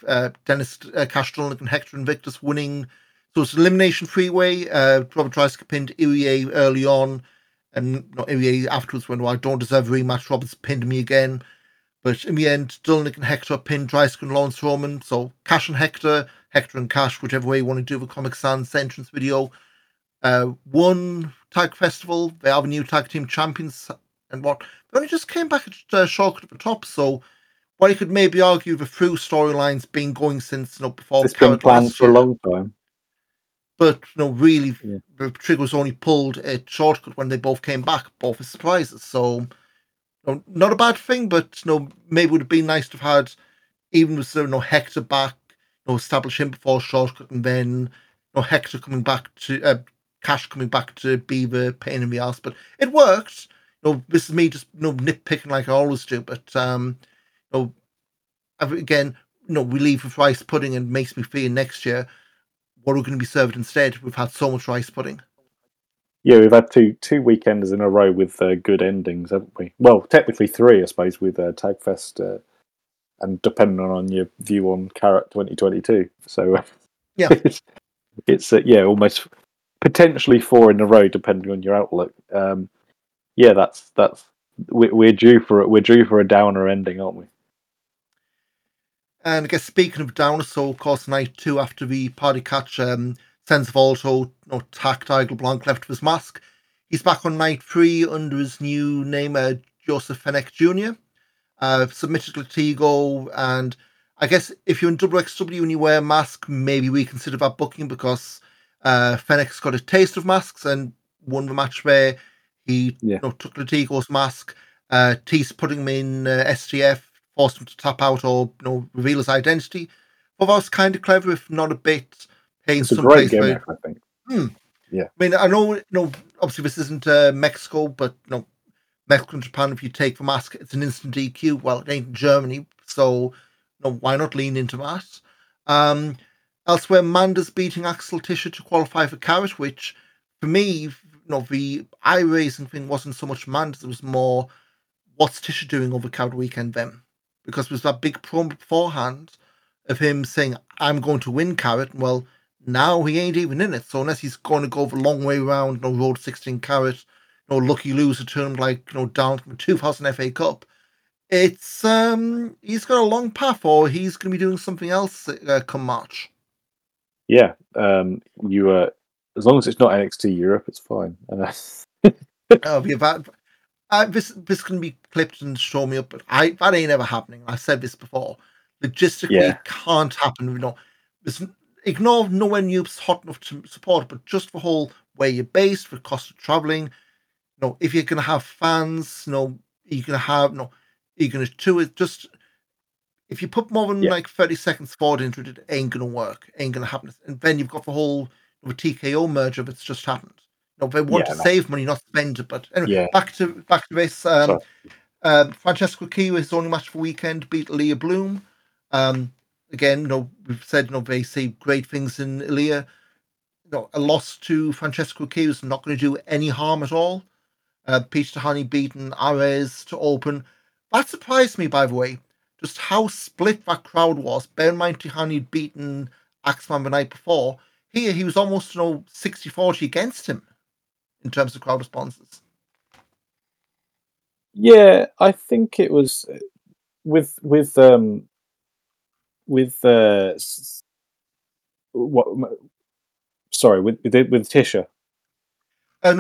Dennis Castrol and Hector Invictus winning. So it's an elimination freeway. Robert Dreisker pinned Irie early on, and not Irie afterwards went, "Well, I don't deserve a rematch. Robert's pinned me again." But in the end, Dilnick and Hector pinned Dreisker and Laurance Roman. So Cash and Hector, Hector and Cash, whichever way you want to do the Comic Sans entrance video. Won Tag Festival. They are the new tag team champions and what. They only just came back at shortcut at the top. So while you could maybe argue the through storylines been going since, you know, before it's been planned for a long time. But you know, really, the trigger was only pulled at shortcut when they both came back, both as surprises. So. No, not a bad thing, but you know, maybe it would have been nice to have had, even with Hector back, establish him before shortcut, and then Hector coming back to Cash coming back to be the pain in the ass. But it worked. This is me just nitpicking like I always do. But again, we leave with rice pudding, and it makes me fear next year what are we going to be served instead? We've had so much rice pudding. Yeah, we've had two weekends in a row with good endings, haven't we? Well, technically 3, I suppose, with Tagfest and depending on your view on Carat 2022. So it's almost potentially 4 in a row, depending on your outlook. We're due for a downer ending, aren't we? And I guess speaking of downer, so of course night 2 after the party catch. Sense of Alto, tacked Igel Blanc left of his mask. He's back on night 3 under his new name, Joseph Fennec Jr. Submitted Latigo, and I guess if you're in WXW and you wear a mask, maybe reconsider that booking, because Fennec's got a taste of masks and won the match there. He took Latigo's mask, T's putting him in STF, forced him to tap out or reveal his identity. But that was kind of clever, if not a bit... It's a great gimmick, I think. Yeah. I mean, I know, obviously this isn't Mexico, but Mexico and Japan, if you take the mask, it's an instant DQ. Well, it ain't Germany, so why not lean into that? Elsewhere, Manders beating Axel Tischer to qualify for Carat, which for me, the eye-raising thing wasn't so much Manders, it was more, what's Tischer doing over Carat weekend then? Because there was that big promo beforehand of him saying, I'm going to win Carat. Well, now he ain't even in it. So unless he's going to go the long way round, road 16 Carat, lucky loser tournament like down from the 2000 FA Cup, It's he's got a long path, or he's going to be doing something else come March. Yeah, you as long as it's not NXT Europe, it's fine. That'll be about. This can be clipped and show me up, but that ain't ever happening. I've said this before. Logistically, it can't happen. Ignore nowhere near's hot enough to support, but just the whole where you're based, the cost of traveling. If you're going to have fans, you're going to have you're going to tour. Just if you put more than 30 seconds forward into it, it ain't going to work. Ain't going to happen. And then you've got the whole TKO merger that's just happened. They want to save money, not spend it. But anyway, back to this. Francesco Key was his only match for the weekend. Beat Aaliyah Bloom. Again, we've said they say great things in Aaliyah. A loss to Francesco Key was not going to do any harm at all. Peter Tihanyi beaten Ares to open. That surprised me, by the way, just how split that crowd was. Bear in mind, Tihanyi had beaten Axeman the night before. Here, he was almost 60-40 against him in terms of crowd responses. Yeah, I think it was with Tisha.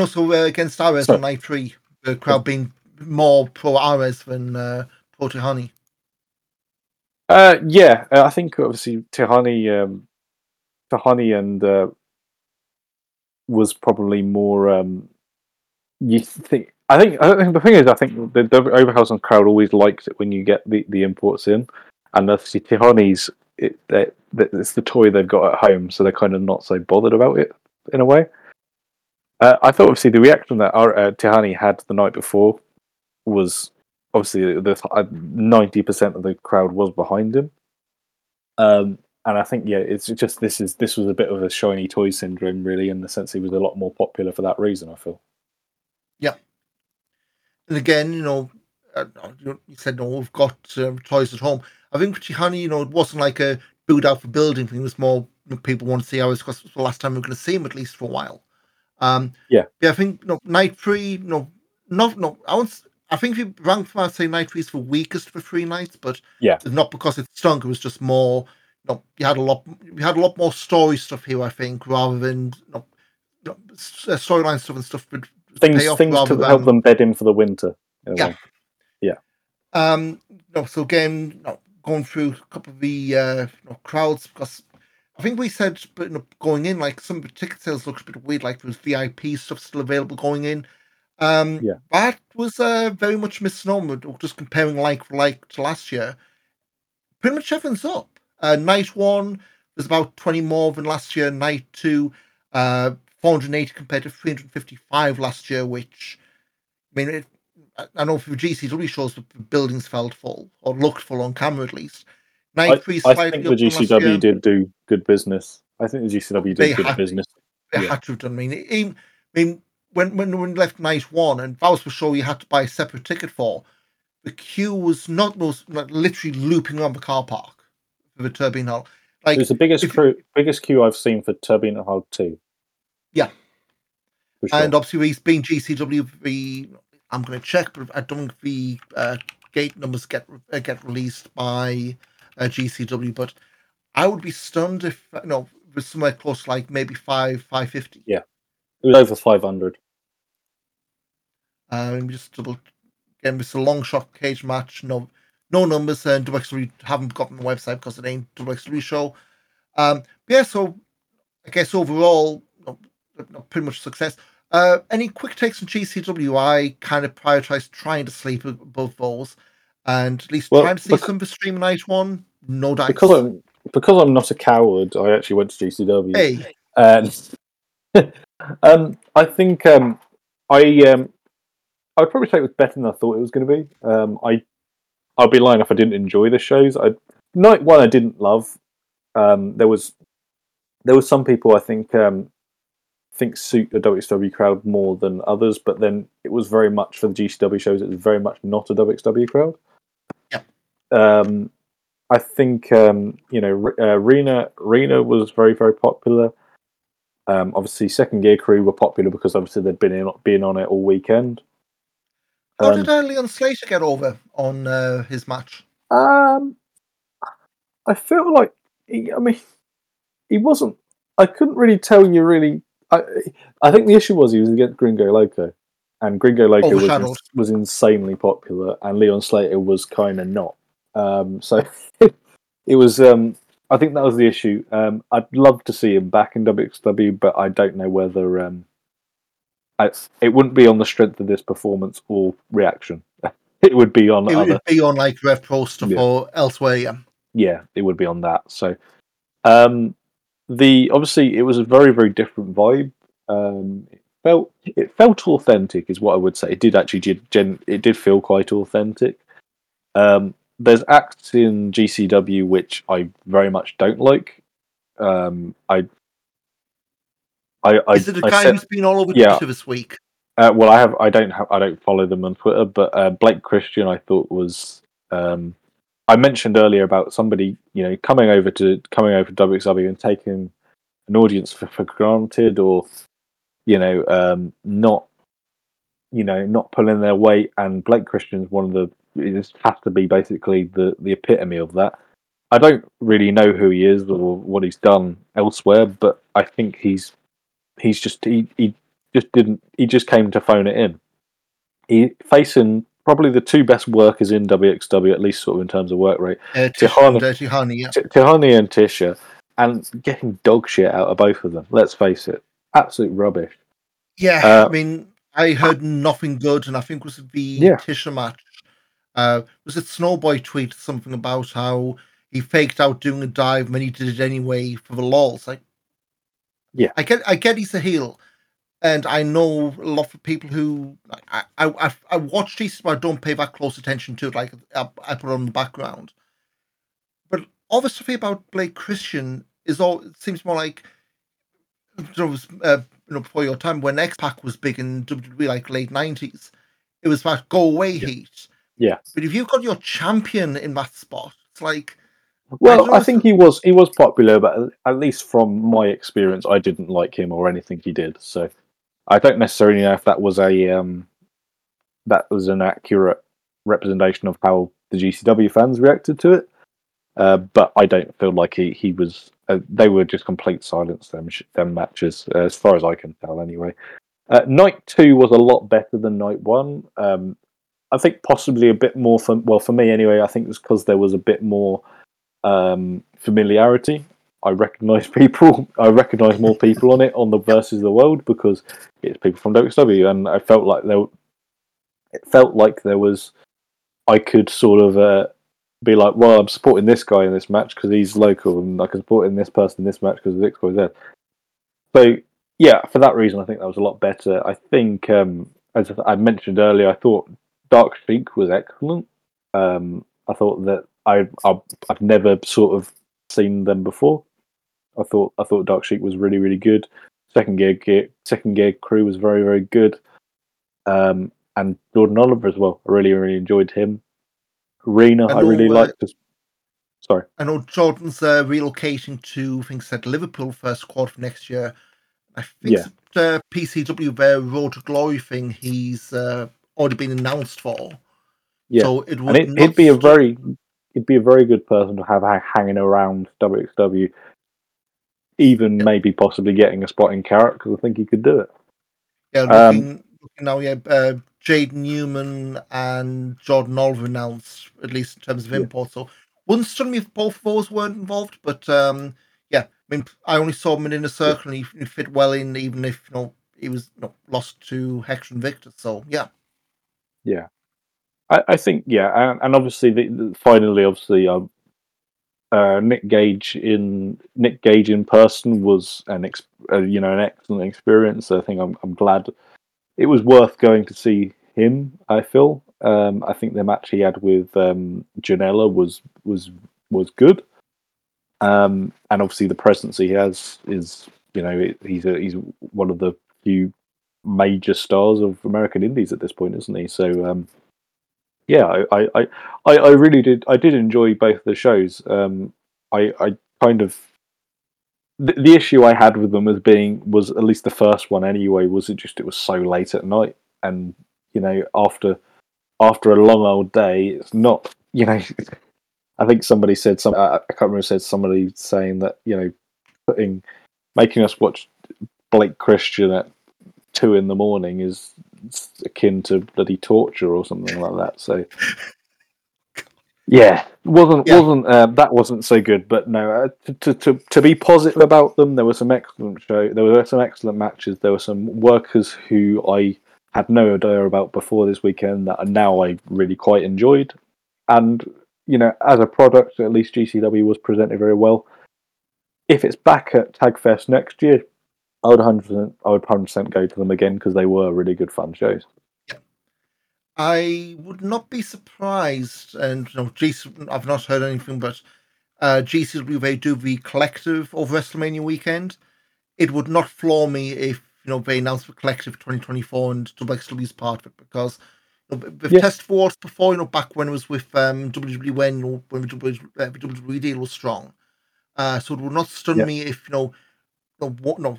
So against Ares on night 3, the crowd being more pro Ares than pro Tihanyi. I think obviously Tihanyi and was probably more. I think the thing is, I think the Oberhausen crowd always likes it when you get the imports in, and obviously Tihani's it's the toy they've got at home, so they're kind of not so bothered about it in a way. I thought obviously the reaction that Tihanyi had the night before was obviously the 90% of the crowd was behind him. And I think it's just this was a bit of a shiny toy syndrome, really, in the sense he was a lot more popular for that reason, I feel. Yeah, and again, you said we've got toys at home. I think for Tihanyi, it wasn't like a boot out for building thing. It was more people want to see ours because it was the last time we were going to see him, at least for a while. I think night 3. I think if you rank from, I'd say night 3 is the weakest for 3 nights, but not because it's stunk. It was just more. You had a lot more story stuff here, I think, rather than storyline stuff and stuff. But things to help them bed in for the winter. Yeah. So again, going through a couple of the crowds, because I think we said, but going in, like some of the ticket sales looked a bit weird. Like there was VIP stuff still available going in. That was very much misnomer. Just comparing like for like to last year, pretty much everything's up. Night 1 was about 20 more than last year. Night 2, 480 compared to 355 last year, which, I know for GCW shows the buildings felt full, or looked full on camera at least. Night 3, I think the GCW did do good business. They had to have done. When we left Night 1, and that was the show you had to buy a separate ticket for, the queue was not literally looping around the car park. The Turbine Hall, like, it was the biggest queue I've seen for Turbine Hall 2. Yeah, sure. And obviously he's been GCW. I'm going to check, but I don't think the gate numbers get released by GCW. But I would be stunned if it was somewhere close, like maybe 550. Yeah, it was over 500. Let me just double. Again, it's a long shot cage match. No numbers, and WXW haven't gotten the website because it ain't WXW show. So I guess overall, pretty much success. Any quick takes on GCW? I kind of prioritize trying to sleep above those, and at least trying to see some of the stream night 1. No dice. Because I'm not a coward, I actually went to GCW. Hey. I think I would probably say it was better than I thought it was going to be. I'll be lying if I didn't enjoy the shows. Night 1 I didn't love. There was some people I think suit the WXW crowd more than others, but then it was very much for the GCW shows. It was very much not a WXW crowd. Yeah. I think Rena was very, very popular. Obviously, Second Gear Crew were popular because obviously they'd been on it all weekend. How did Leon Slater get over on his match? I feel like he wasn't. I couldn't really tell you. Really, I think the issue was he was against Gringo Loco, and Gringo Loco was insanely popular, and Leon Slater was kind of not. So it was. I think that was the issue. I'd love to see him back in WXW, but I don't know whether. It wouldn't be on the strength of this performance or reaction. It would be on. Would be on like Rev Pro stuff or elsewhere. Yeah, it would be on that. So, obviously it was a very, very different vibe. It felt authentic, is what I would say. It did actually. It did feel quite authentic. There's acts in GCW which I very much don't like. Is it a guy who's been all over Twitter this week? Well, I don't follow them on Twitter, but Blake Christian, I thought was. I mentioned earlier about somebody, coming over to WXW and taking an audience for granted, or not pulling their weight. And Blake Christian's it has to be basically the epitome of that. I don't really know who he is or what he's done elsewhere, but I think he just came to phone it in. He facing probably the two best workers in WXW, at least sort of in terms of work rate, Tihanyi and Tisha, and getting dog shit out of both of them. Let's face it, absolute rubbish. Yeah, I heard nothing good, and I think it was the Tisha match. Was it Snowboy tweeted something about how he faked out doing a dive and then he did it anyway for the lols? Like, yeah, I get he's a heel, and I know a lot of people who I watch this, but I don't pay that close attention to it. Like I put it on the background. But all the stuff about Blake Christian seems more like there was before your time, when X-Pac was big in WWE, like late '90s. It was that go away heat. Yeah, but if you've got your champion in that spot, it's like. Well, I think he was popular, but at least from my experience, I didn't like him or anything he did. So I don't necessarily know if that was an accurate representation of how the GCW fans reacted to it. But I don't feel like he was. They were just complete silence them matches, as far as I can tell, anyway. Night 2 was a lot better than Night 1. I think possibly a bit more for me anyway. I think it was because there was a bit more. Familiarity. I recognise more people on it on the Versus the World, because it's people from WXW, and I felt like there was. I could sort of be like, well, I'm supporting this guy in this match because he's local, and I can support in this person in this match because this guy's there. So yeah, for that reason, I think that was a lot better. I think as I mentioned earlier, I thought Dark Sheik was excellent. I thought that. I've never sort of seen them before. I thought Dark Sheik was really, really good. Second Gear Crew was very, very good. And Jordan Oliver as well. I really, really enjoyed him. Rena, I really liked. Sorry, I know Jordan's relocating to, I think, said Liverpool first quarter of next year. I think PCW, their Road to Glory thing, he's already been announced for. Yeah, so it'd be a very good person to have hanging around WXW, even maybe possibly getting a spot in Carat, because I think he could do it. Yeah, Jade Newman and Jordan Oliver announced, at least in terms of import. Yeah. So wouldn't stun me if both of those weren't involved, but I only saw him in Inner Circle, and he fit well in, even if he was lost to Hex and Victor. So yeah. Yeah. I think, yeah, and obviously, Nick Gage in person was an excellent experience. So I think I'm glad it was worth going to see him. I feel I think the match he had with Janela was good, and obviously the presence he has is he's one of the few major stars of American Indies at this point, isn't he? So. Yeah, I really did. I did enjoy both the shows. I kind of the issue I had with them was at least the first one anyway. Was it was so late at night, and after after a long old day, it's not, you know, I think somebody said something, I can't remember, said somebody saying that, you know, making us watch Blake Christian at 2 a.m. is akin to bloody torture or something like that. So, yeah, that wasn't so good. But no, to be positive about them, there were some excellent shows. There were some excellent matches. There were some workers who I had no idea about before this weekend that now I really quite enjoyed. And, you know, as a product, at least GCW was presented very well. If it's back at Tagfest next year, I would 100% go to them again because they were really good fun shows. Yeah. I would not be surprised, and you know, I've not heard anything, but GCW, they do the collective of WrestleMania weekend. It would not floor me if, you know, they announced the collective 2024 and WXW is part of it, because you know, they've tested for it before, you know, back when it was with WWE, when the WWE deal was strong. So it would not stun me if, you know,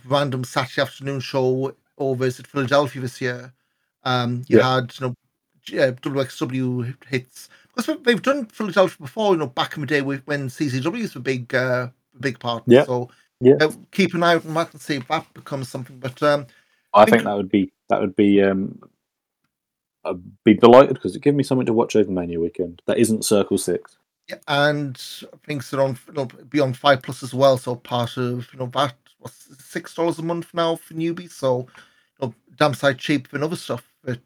random Saturday afternoon show over at Philadelphia this year. Had, you know, WXW hits, because they've done Philadelphia before, you know, back in the day when CCW is the big partner. Yeah. So keep an eye on that and see if that becomes something. But I think I'd be delighted because it gave me something to watch over Mania weekend that isn't Circle Six. Yeah, and I think they're on, you know, Beyond 5 Plus as well. So part of, you know, that. $6 a month now for newbies, so you know, damn sight cheap than other stuff that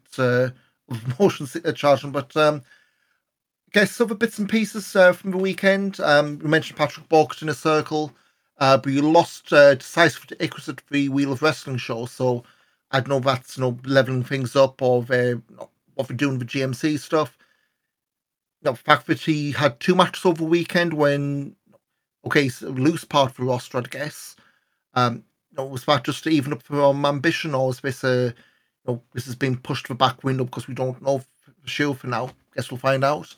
promotions are charging. But I guess other bits and pieces from the weekend. You mentioned Patrick Borkett in a circle, but you lost decisively to Icarus at the Wheel of Wrestling show. So I don't know if that's, you know, leveling things up or what they're doing with the GMC stuff. You know, the fact that he had 2 matches over the weekend when so loose part for roster, I guess. You know, was that just to even up from ambition, or is this you know, this has been pushed to the back window because we don't know for sure for now? I guess we'll find out.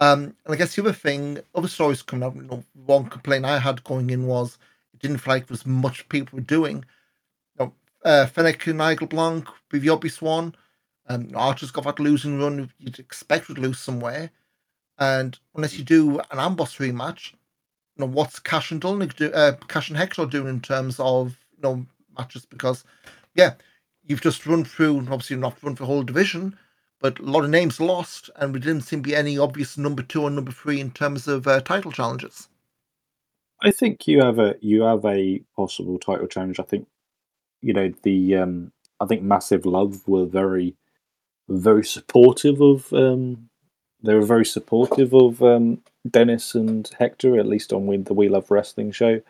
And I guess the other thing, other stories coming up, you know, one complaint I had going in was it didn't feel like there was much people were doing. You know, Fennec and Nigel Blanc be the obvious one. Archer's got that losing run you'd expect would lose somewhere, and unless you do an Amboss rematch. You know, what's Cash and Hector doing in terms of, you know, matches? Because you've just run through, and obviously not run for the whole division, but a lot of names lost, and we didn't seem to be any obvious number 2 or number 3 in terms of title challenges. I think you have a possible title challenge. I think, you know, the I think Massive Love were very, very supportive of. They were very supportive of Dennis and Hector, at least on the We Love Wrestling show.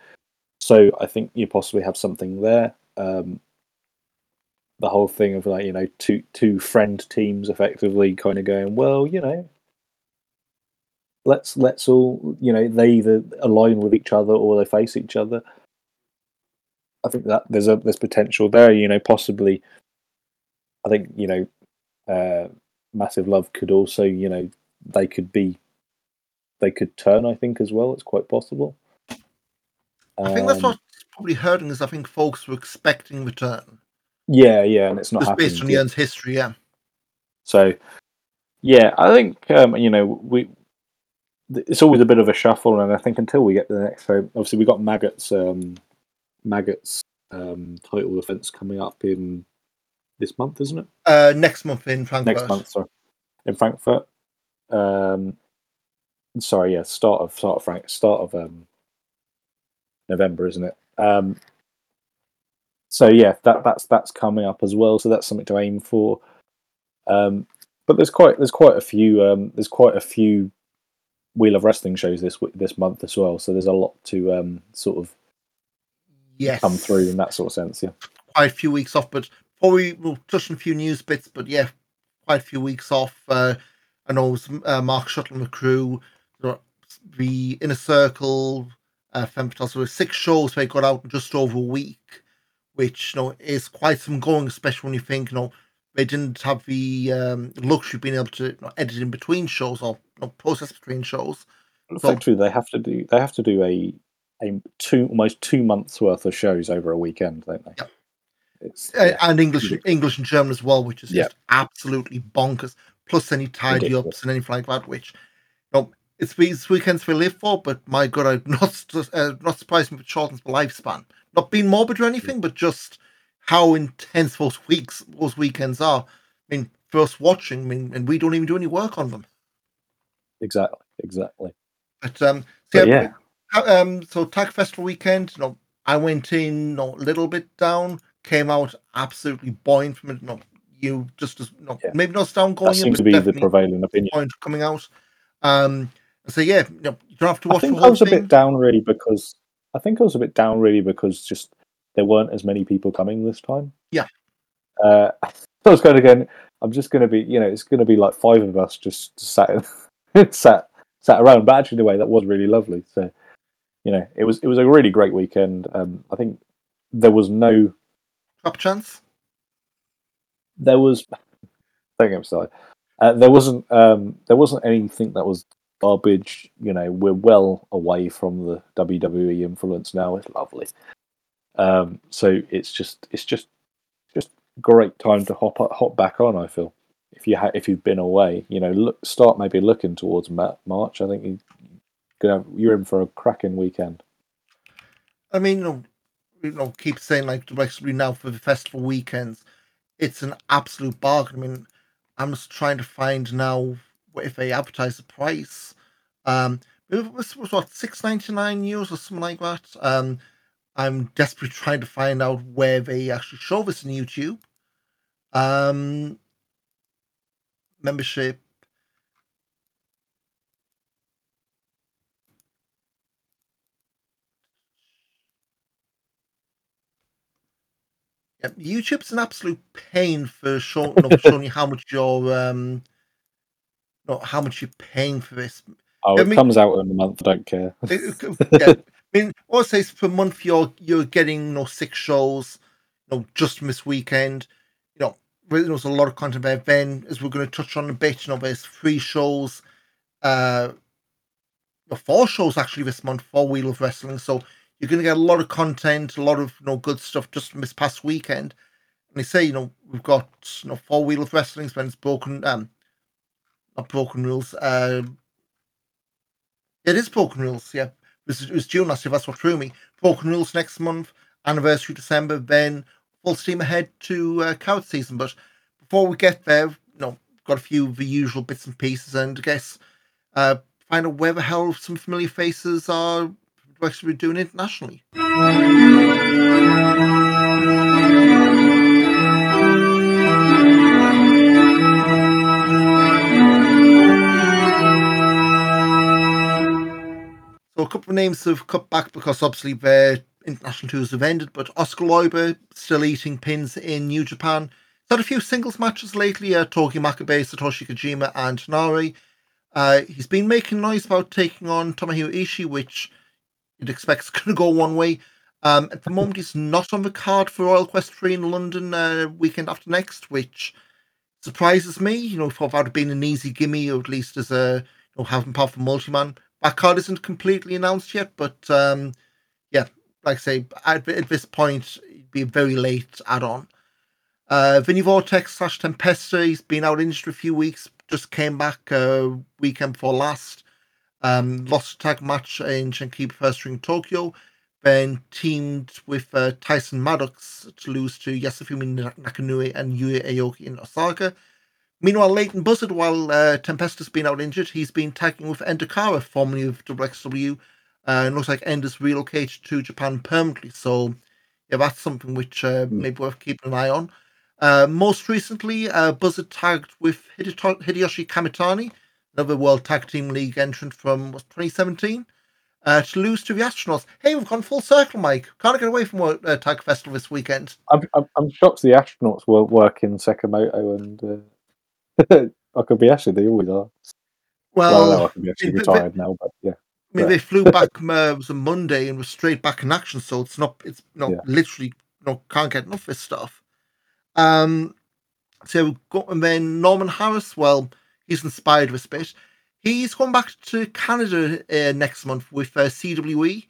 So I think you possibly have something there. The whole thing of, like, you know, two friend teams effectively kind of going, well, you know, let's all, you know, they either align with each other or they face each other. I think that there's potential there. You know, possibly, I think, you know, Massive Love could also, you know, they could turn, I think, as well. It's quite possible. I think that's what's probably hurting, is I think folks were expecting the turn. Yeah, and it's not happening. Based on the Earn's history, yeah. So, yeah, I think, you know, it's always a bit of a shuffle, and I think until we get to the next show, obviously we got Maggot's title defence coming up in this month, isn't it? Next month in Frankfurt. In Frankfurt. Start of November, isn't it? So yeah, that's coming up as well. So that's something to aim for. But there's quite a few Wheel of Wrestling shows this month as well. So there's a lot to sort of come through in that sort of sense. Yeah, quite a few weeks off, but probably we'll touch on a few news bits. But yeah, quite a few weeks off. I know it was, Mark Shuttle and the crew, the Inner Circle, Fempetos. There were 6 shows they got out in just over a week, which, you know, is quite some going, especially when you think, you know, they didn't have the luxury of being able to, you know, edit in between shows or, you know, process between shows. Effectively, so, they have to do a 2 months worth of shows over a weekend, don't they? Yeah. And English and German as well, which is just absolutely bonkers. plus any tidy-ups and anything like that, which, you know, it's these weekends we live for, but my God, I'm not surprised if it shortens the lifespan. Not being morbid or anything, but just how intense those weekends are. I mean, first watching, and we don't even do any work on them. Exactly. But so Tag Festival weekend, you know, I went in, you know, a little bit down, came out absolutely buoyant from it. You know, maybe not down going. That seems to be the prevailing opinion. Point coming out. You know, you don't have to watch the whole thing. I think I was a bit down really because just there weren't as many people coming this time. Yeah. I was going again. I'm just going to be, you know, it's going to be like five of us just sat around. But actually, in a way, that was really lovely. So, you know, it was a really great weekend. I think there was no up chance. There was. Thank you. I'm sorry. There wasn't anything that was garbage. You know, we're well away from the WWE influence now. It's lovely. So it's just great time to hop back on. I feel if you've been away, you know, start maybe looking towards March. I think you're in for a cracking weekend. I mean, you know, keep saying like WXW now for the festival weekends. It's an absolute bargain. I mean, I'm just trying to find now if they advertise the price. It was what, €6.99 or something like that. I'm desperately trying to find out where they actually show this on YouTube. Membership. Yep, YouTube's an absolute pain for showing you how much you're paying for this. Oh, it comes out in a month. I don't care. I mean, all I say is per month you're getting, you know, 6 shows, you know, just from this weekend. You know, there was a lot of content there. Then, as we're going to touch on a bit, you know, there's 3 shows, 4 shows actually this month for Wheel of Wrestling. So you're going to get a lot of content, a lot of, you know, good stuff just from this past weekend. And they say, you know, we've got, you know, 4 Wheel of Wrestlings, then it's Broken Rules. It is Broken Rules, yeah. It was June last year, that's what threw me. Broken Rules next month, anniversary December, then full steam ahead to Carat season. But before we get there, you know, got a few of the usual bits and pieces, and I guess find out where the hell some familiar faces are actually doing internationally. So a couple of names have cut back because obviously their international tours have ended, but Oscar Loiber still eating pins in New Japan. He's had a few singles matches lately, Togi Makabe, Satoshi Kojima and Nari. He's been making noise about taking on Tomohiro Ishii, which you'd expect it's going to go one way. At the moment, he's not on the card for Royal Quest 3 in London weekend after next, which surprises me. You know, thought that would have been an easy gimme, or at least as a, you know, having part for Multiman. That card isn't completely announced yet, but like I say, at this point, it'd be a very late add-on. Vinny Vortex / Tempesta, he's been out injured for a few weeks, just came back weekend before last. Lost a tag match in Shinkiba First Ring Tokyo, then teamed with Tyson Maddox to lose to Yasufumi Nakanue and Yue Aoki in Osaka. Meanwhile, Leighton Buzzard, while Tempesta's been out injured, he's been tagging with Enda Kara, formerly of WXW, and looks like Ender's relocated to Japan permanently. So, yeah, that's something which may be worth keeping an eye on. Most recently, Buzzard tagged with Hideyoshi Kamitani, another World Tag Team League entrant from 2017, to lose to the Astronauts. Hey, we've gone full circle, Mike. Can't get away from Tag Festival this weekend. I'm shocked the Astronauts weren't working Sekimoto, and I could be actually, they always are. Well, I could be actually retired now, but yeah. I mean, they flew back it was a Monday and was straight back in action, so it's not literally, you know, can't get enough of this stuff. And then Norman Harris, well, he's inspired with bit. He's going back to Canada next month with CWE.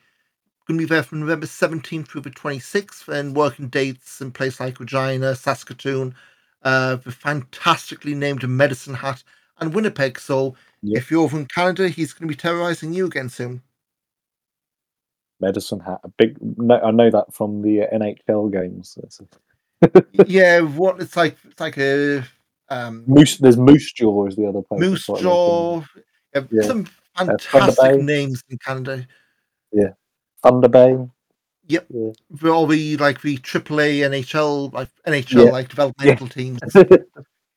Going to be there from November 17th through the 26th, and working dates in places like Regina, Saskatoon, the fantastically named Medicine Hat, and Winnipeg. So if you're from Canada, he's going to be terrorizing you again soon. Medicine Hat, a big. No, I know that from the NHL games. It's like a moose. There's Moose Jaw is the other place. Moose Jaw. Yeah. Some fantastic names in Canada. Yeah, Thunder Bay. Yep, yeah. For all the AAA NHL developmental teams.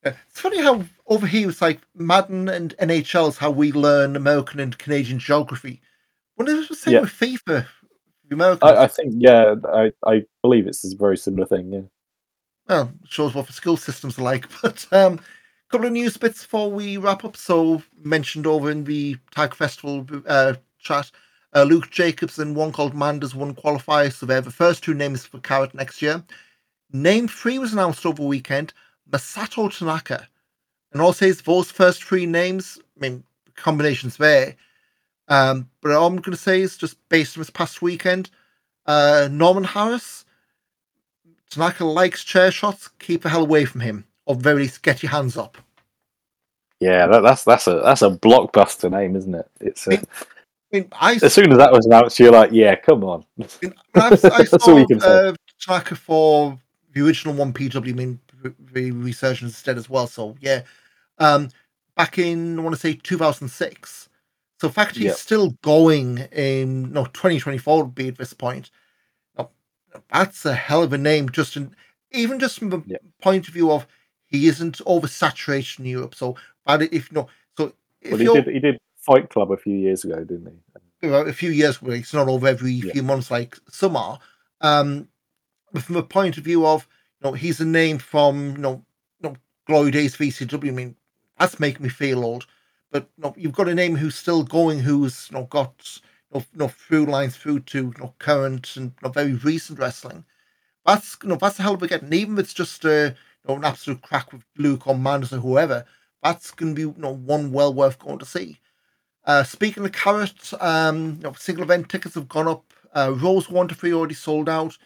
It's funny how over here it's like Madden and NHL is how we learn American and Canadian geography. What is the same with FIFA? I believe it's a very similar thing. Yeah. Well, it shows what the school systems are like. But a couple of news bits before we wrap up. So mentioned over in the Tag Festival chat. Luke Jacobs and one called Manders won qualifiers, so they're the first two names for Carat next year. Name three was announced over the weekend, Masato Tanaka. And I'll say those first three names, I mean, combinations there. But all I'm going to say is, just based on this past weekend, Norman Harris, Tanaka likes chair shots, keep the hell away from him, or very get your hands up. Yeah, that's a blockbuster name, isn't it? As soon as that was announced, you're like, yeah, come on. I saw Tanaka for the original one PW, the resurgence instead as well. So, yeah. Back in, I want to say, 2006. So, in fact, he's still going in 2024 would be at this point. Now, that's a hell of a name, even from the point of view of he isn't oversaturated in Europe. So, he did Fight Club a few years ago, didn't he? A few years ago, it's not over every few months like some are. But from a point of view of, he's a name from, Glory Days VCW. I mean, that's making me feel old. But you've got a name who's still going, who's got through lines through to current and very recent wrestling. That's that's a hell of a get. And even if it's just an absolute crack with Luke or Manders or whoever, that's going to be one well worth going to see. Speaking of Carat, single event tickets have gone up. Rows 1 to 3 already sold out, so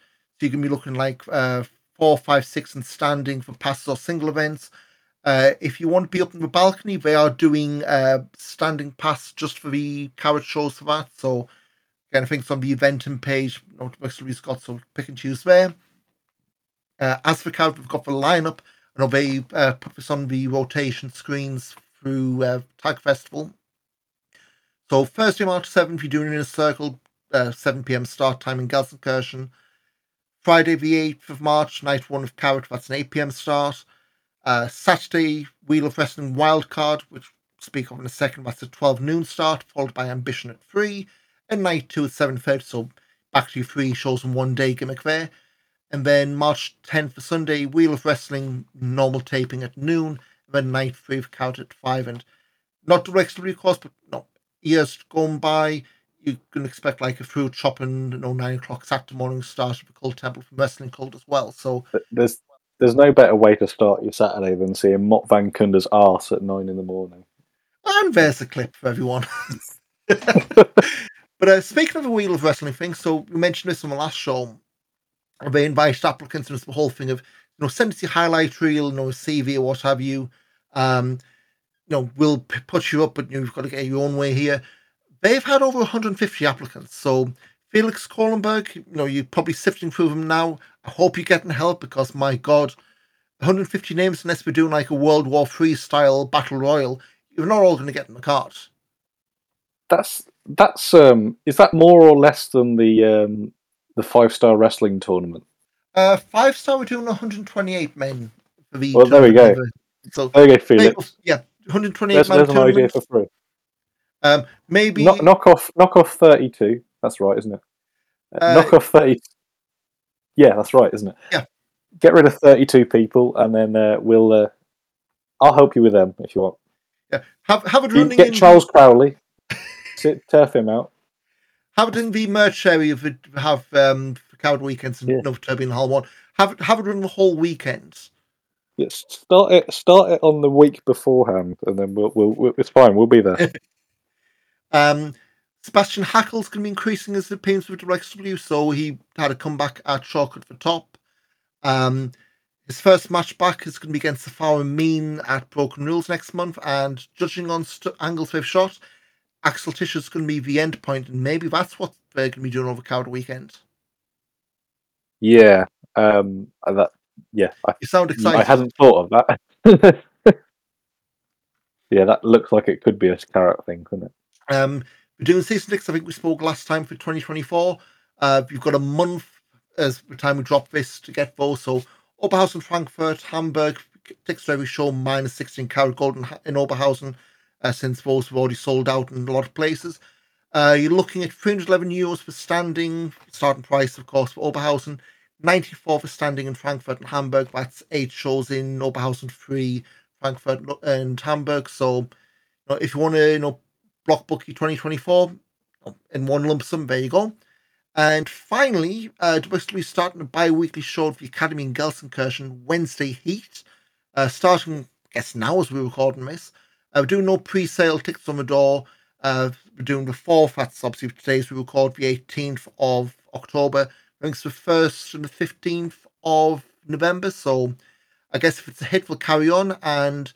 you can be looking 4, 5, 6 and standing for passes or single events. If you want to be up in the balcony, they are doing standing pass just for the Carat shows for that. So again, I think it's on the eventing page. WXW's got so pick and choose there. As for Carat, we've got the lineup. I know they put this on the rotation screens through Tag Festival. So Thursday, March 7th, you're doing it in a circle, 7 p.m. start time in Gelsenkirchen. Friday, the 8th of March, night 1 of Carat, that's an 8 p.m. start. Saturday, Wheel of Wrestling Wildcard, which we'll speak of in a second, that's a 12 noon start, followed by Ambition at 3. And night 2 at 7:30, so back to your 3 shows in one day gimmick there. And then March 10th for Sunday, Wheel of Wrestling, normal taping at noon. And then night 3 of Carat at 5. And not WXW, of course, but years gone by, you can expect a fruit shopping, 9 o'clock Saturday morning start of the Cold Temple from Wrestling Cold as well. So there's no better way to start your Saturday than seeing Mott Van Kunder's arse at 9 a.m. And there's a clip for everyone. But speaking of the Wheel of Wrestling thing, so we mentioned this on the last show. They invite applicants, and it's the whole thing of send us your highlight reel, CV or what have you. We'll put you up, but you've got to get your own way here. They've had over 150 applicants. So Felix Kohlenberg, you're probably sifting through them now. I hope you're getting help, because my God, 150 names, unless we're doing a World War III style battle royal, you're not all going to get in the cart. That's is that more or less than the 5-star wrestling tournament? 5-star, we're doing 128 men for the. Well, there we go. So there you go, Felix. 128 there's an idea for free. Maybe knock off 32. That's right, isn't it? Knock off 30. Yeah, that's right, isn't it? Yeah. Get rid of 32 people, and then we'll. I'll help you with them if you want. Yeah. Have it running. Get in Charles Crowley. Turf him out. Have it in the merch area. If we have Coward Weekends and North Turbine Hall One. Have it run the whole weekend. Yes, start it on the week beforehand, and then we'll it's fine. We'll be there. Sebastian Hackle's going to be increasing his appearance with WXW, so he had a comeback at Shock at the Top. His first match back is going to be against Safaru Amin at Broken Rules next month. And judging on angles they've shot, Axel Tischer's going to be the end point, and maybe that's what they're going to be doing over Carat weekend. Yeah, you sound excited. I hadn't thought of that. Yeah, that looks like it could be a Carat thing, couldn't it? We're doing season 6. I think we spoke last time for 2024. You've got a month as the time we drop this to get those. So Oberhausen, Frankfurt, Hamburg tickets to every show minus 16 Carat Gold in Oberhausen, since those have already sold out in a lot of places. You're looking at €311 for standing, starting price of course for Oberhausen, 94 for standing in Frankfurt and Hamburg. That's 8 shows in Oberhausen, 3 Frankfurt and Hamburg. So if you want to block book your 2024 in one lump sum, there you go. And finally, WXW is starting a bi-weekly show at the Academy in Gelsenkirchen, Wednesday Heat, starting, I guess, now as we're recording this. We're doing no pre-sale, tickets on the door. We're doing the 4th, that's obviously today, as we record the 18th of October. I think it's the 1st and the 15th of November, so I guess if it's a hit, we'll carry on. And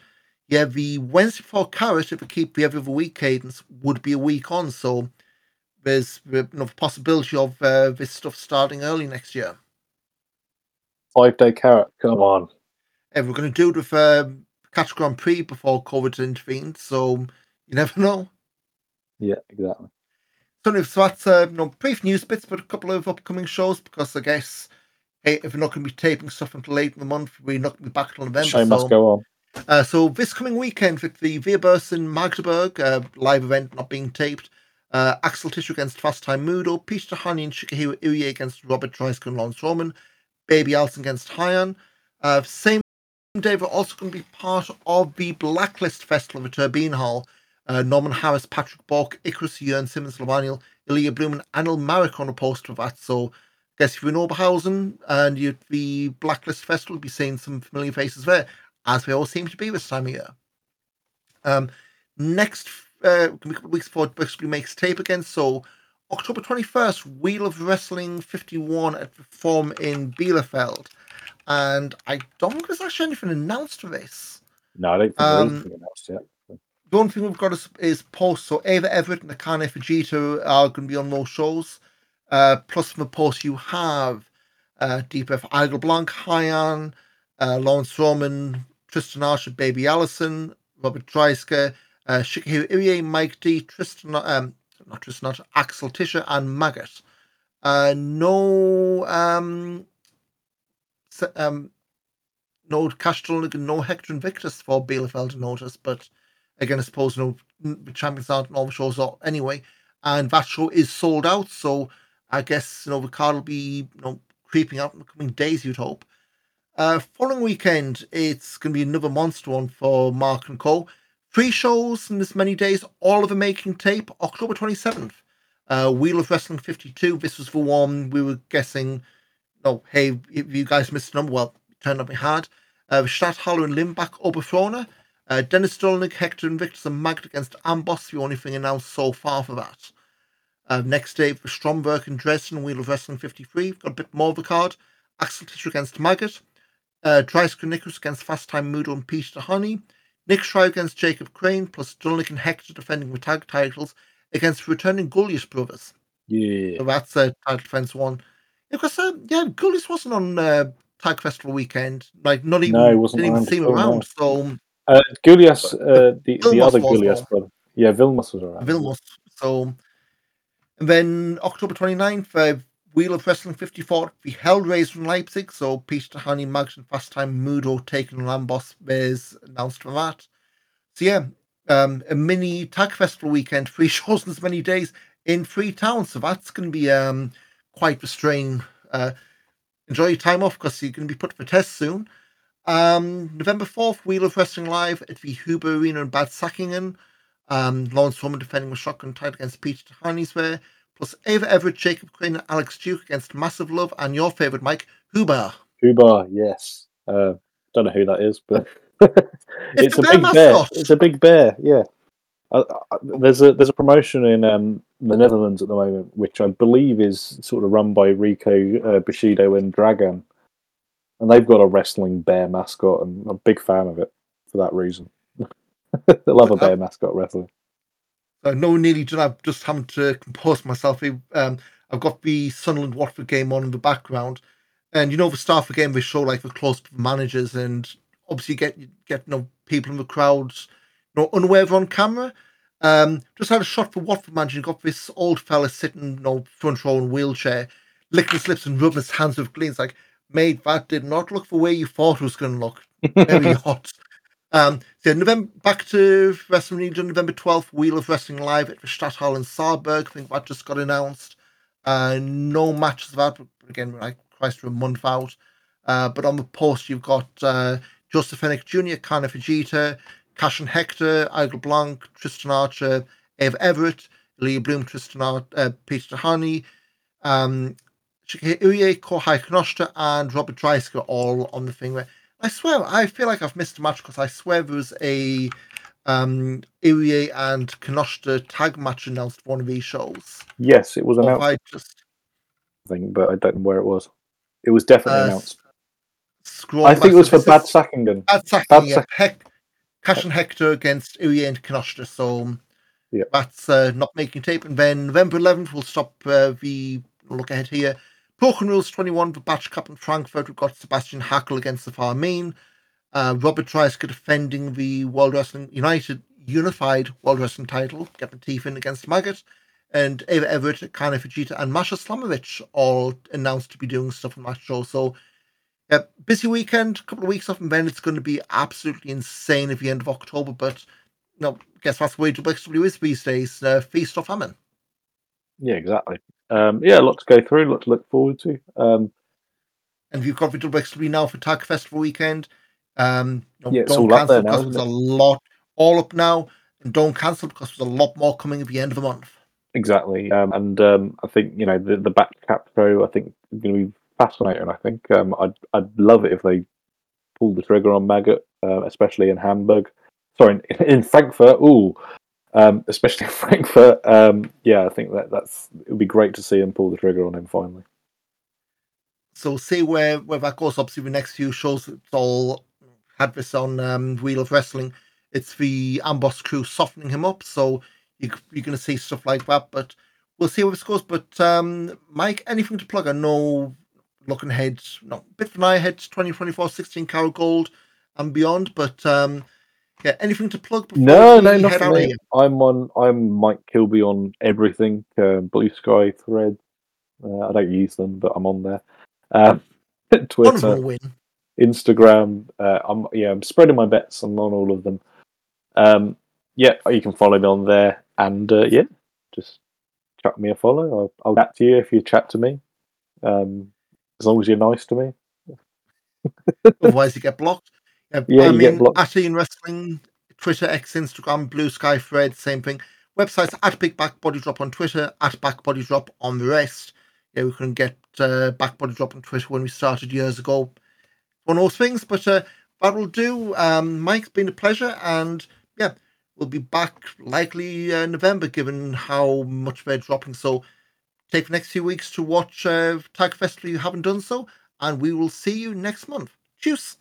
yeah, the Wednesday before Carat, if we keep the every other week cadence, would be a week on, so there's the possibility of this stuff starting early next year. 5-day Carat, come on. Yeah, we're going to do it with Catch Grand Prix before COVID intervened, so you never know. Yeah, exactly. So that's brief news bits, but a couple of upcoming shows, because I guess, hey, if we're not going to be taping stuff until late in the month, we're not going to be back until November. Show must go on. So this coming weekend, with the Weerbus in Magdeburg, live event not being taped, Axel Tischer against Fast Time Mudo, Peter Tihanyi and Shikihiro Irie against Robert Dreiskin and Laurance Roman, Baby Allison against Hyan. Same day, we're also going to be part of the Blacklist Festival at the Turbine Hall. Norman Harris, Patrick Bork, Icarus, Yearn, Simmons, Levaniel, Ilya Blumen, Anil Marek on a post for that. So I guess if you're in Oberhausen and you're at the Blacklist Festival, you'll be seeing some familiar faces there, as they all seem to be this time of year. Next, a couple of weeks before WXW makes tape again. So October 21st, Wheel of Wrestling 51 at the Forum in Bielefeld. And I don't think there's actually anything announced for this. No, I don't think there's anything announced yet. The only thing we've got is Post. So Ava Everett and Akane Fujita are going to be on those shows. Plus from the Post you have DPF Idle Blanc, Hyan, Laurance Roman, Tristan Archer, Baby Allison, Robert Dreisker, Shikihiro Irie, Mike D, Axel Tischer, and Maggot. No Kastelnik, no Hector Invictus for Bielefeld to notice, but again, I suppose the champions aren't in all the shows anyway, and that show is sold out, so I guess the card will be creeping out in the coming days, you'd hope. Following weekend, it's going to be another monster one for Mark and Co. 3 shows in this many days, all of them making tape. October 27th, Wheel of Wrestling 52. This was the one we were guessing, hey, if you guys missed a number, well, it turned out we had. Stadthalle and Limbach, Oberfrohne. Dennis Dolnick, Hector Invictus and Magd against Amboss, the only thing announced so far for that. Next day, for Stromberg and Dresden, Wheel of Wrestling 53. We've got a bit more of a card. Axel Tischer against Maggot. Dreisker Nicholas against Fast Time Mudo and Peter Tihanyi. Nick Schreier against Jacob Crane, plus Dolnick and Hector defending the tag titles against returning Gullius brothers. Yeah. So that's title defense one. Because, Gullius wasn't on Tag Festival weekend. Didn't even see him around. So Gullius, the other Gullius brother. Yeah, Vilmos was around. Vilmos. So, and then October 29th, Wheel of Wrestling 54, the Hellraiser in Leipzig. So Peter Tihanyi, Mags and Fast Time Mudo taking on Amboss is announced for that. So yeah, a mini Tag Festival weekend, 3 shows in as many days in 3 towns. So that's going to be quite a strain. Enjoy your time off, because you're going to be put for test soon. November 4th, Wheel of Wrestling Live at the Huber Arena in Bad Sackingen. Laurance Roman defending the Shotgun title against Peter Tihanyi's there. Plus Ava Everett, Jacob Crane, and Alex Duke against Massive Love, and your favourite, Mike, Huber. Huber, yes. Don't know who that is, but it's a big mascot. It's a big bear. Yeah. There's a promotion in the Netherlands at the moment, which I believe is sort of run by Rico Bushido and Dragon, And they've got a wrestling bear mascot, and I'm a big fan of it for that reason. They love a bear mascot wrestling. No, nearly done. I've just having to compose myself. I've got the Sunderland Watford game on in the background, and you know the start of the game they show like the close managers, and obviously get you know, people in the crowds, you know, unaware of on camera. Just had a shot for Watford manager. And got this old fella sitting, you know, front row in a wheelchair, licking his lips and rubbing his hands with glee. It's like, mate, that did not look the way you thought it was going to look. Very hot. So November, back to Wrestling Region, November 12th, Wheel of Wrestling Live at the Stadthal in Saarburg. I think that just got announced. No matches of that, but again, like Christ, we're a month out. But on the post, you've got Joseph Hennick Jr., Kana Fujita, Cashin Hector, Igel Blanc, Tristan Archer, Ava Everett, Leah Bloom, Peter Tihanyi, Shikei Uye, Kohai Kinoshita, and Robert Dreisker all on the thing. Where I swear, I feel like I've missed a match because I swear there was a Irie and Kinoshita tag match announced for one of these shows. Yes, it was announced. But I don't know where it was. It was definitely announced. I think it was for Bad Sackingen. Cash and Hector against Irie and Kinoshita. So yeah, that's not making tape. And then November 11th, we'll stop the look ahead here. Broken Rules 21 for Batch Cup in Frankfurt. We've got Sebastian Hackl against the Farmeen. Robert Dreisker defending the World Wrestling United Unified World Wrestling title, getting teeth in against Maggot. And Ava Everett, Kana Fujita, and Masha Slamovich all announced to be doing stuff on that show. So, busy weekend, couple of weeks off, and then it's going to be absolutely insane at the end of October. But, you know, I guess that's the way WXW is these days, feast or famine. Yeah, exactly. Yeah, a lot to go through, a lot to look forward to. And you've got the WXW now for Tag Festival weekend. Yeah, it's all up there now. There's a lot all up now, and don't cancel because there's a lot more coming at the end of the month. Exactly, and I think you know the back cap show. I think is going to be fascinating. I think I'd love it if they pulled the trigger on Maggot, especially in Hamburg. Sorry, in Frankfurt. Ooh. Especially in Frankfurt. Yeah, I think it would be great to see him pull the trigger on him finally. So see where that goes. Obviously, the next few shows, it's all had this on Wheel of Wrestling. It's the Amboss crew softening him up, so you're going to see stuff like that. But we'll see where this goes. But Mike, anything to plug? I know, looking ahead, not a bit of an eye ahead, 2024, 16 karat gold and beyond. But yeah, anything to plug? No, nothing. I'm Mike Kilby on everything. Blue Sky Thread. I don't use them, but I'm on there. Twitter, Instagram. I'm spreading my bets. I'm on all of them. Yeah, you can follow me on there, and yeah, just chuck me a follow. I'll chat to you if you chat to me. As long as you're nice to me. Otherwise, you get blocked. Yeah, I mean, at Ian Wrestling, Twitter, X, Instagram, Blue Sky Thread, same thing. Websites at Big Back Body Drop on Twitter, at Back Body Drop on the rest. Yeah, we couldn't get Back Body Drop on Twitter when we started years ago. One of those things, but that will do. Mike's been a pleasure, and yeah, we'll be back likely November, given how much they're dropping. So take the next few weeks to watch Tagfest if you haven't done so, and we will see you next month. Cheers.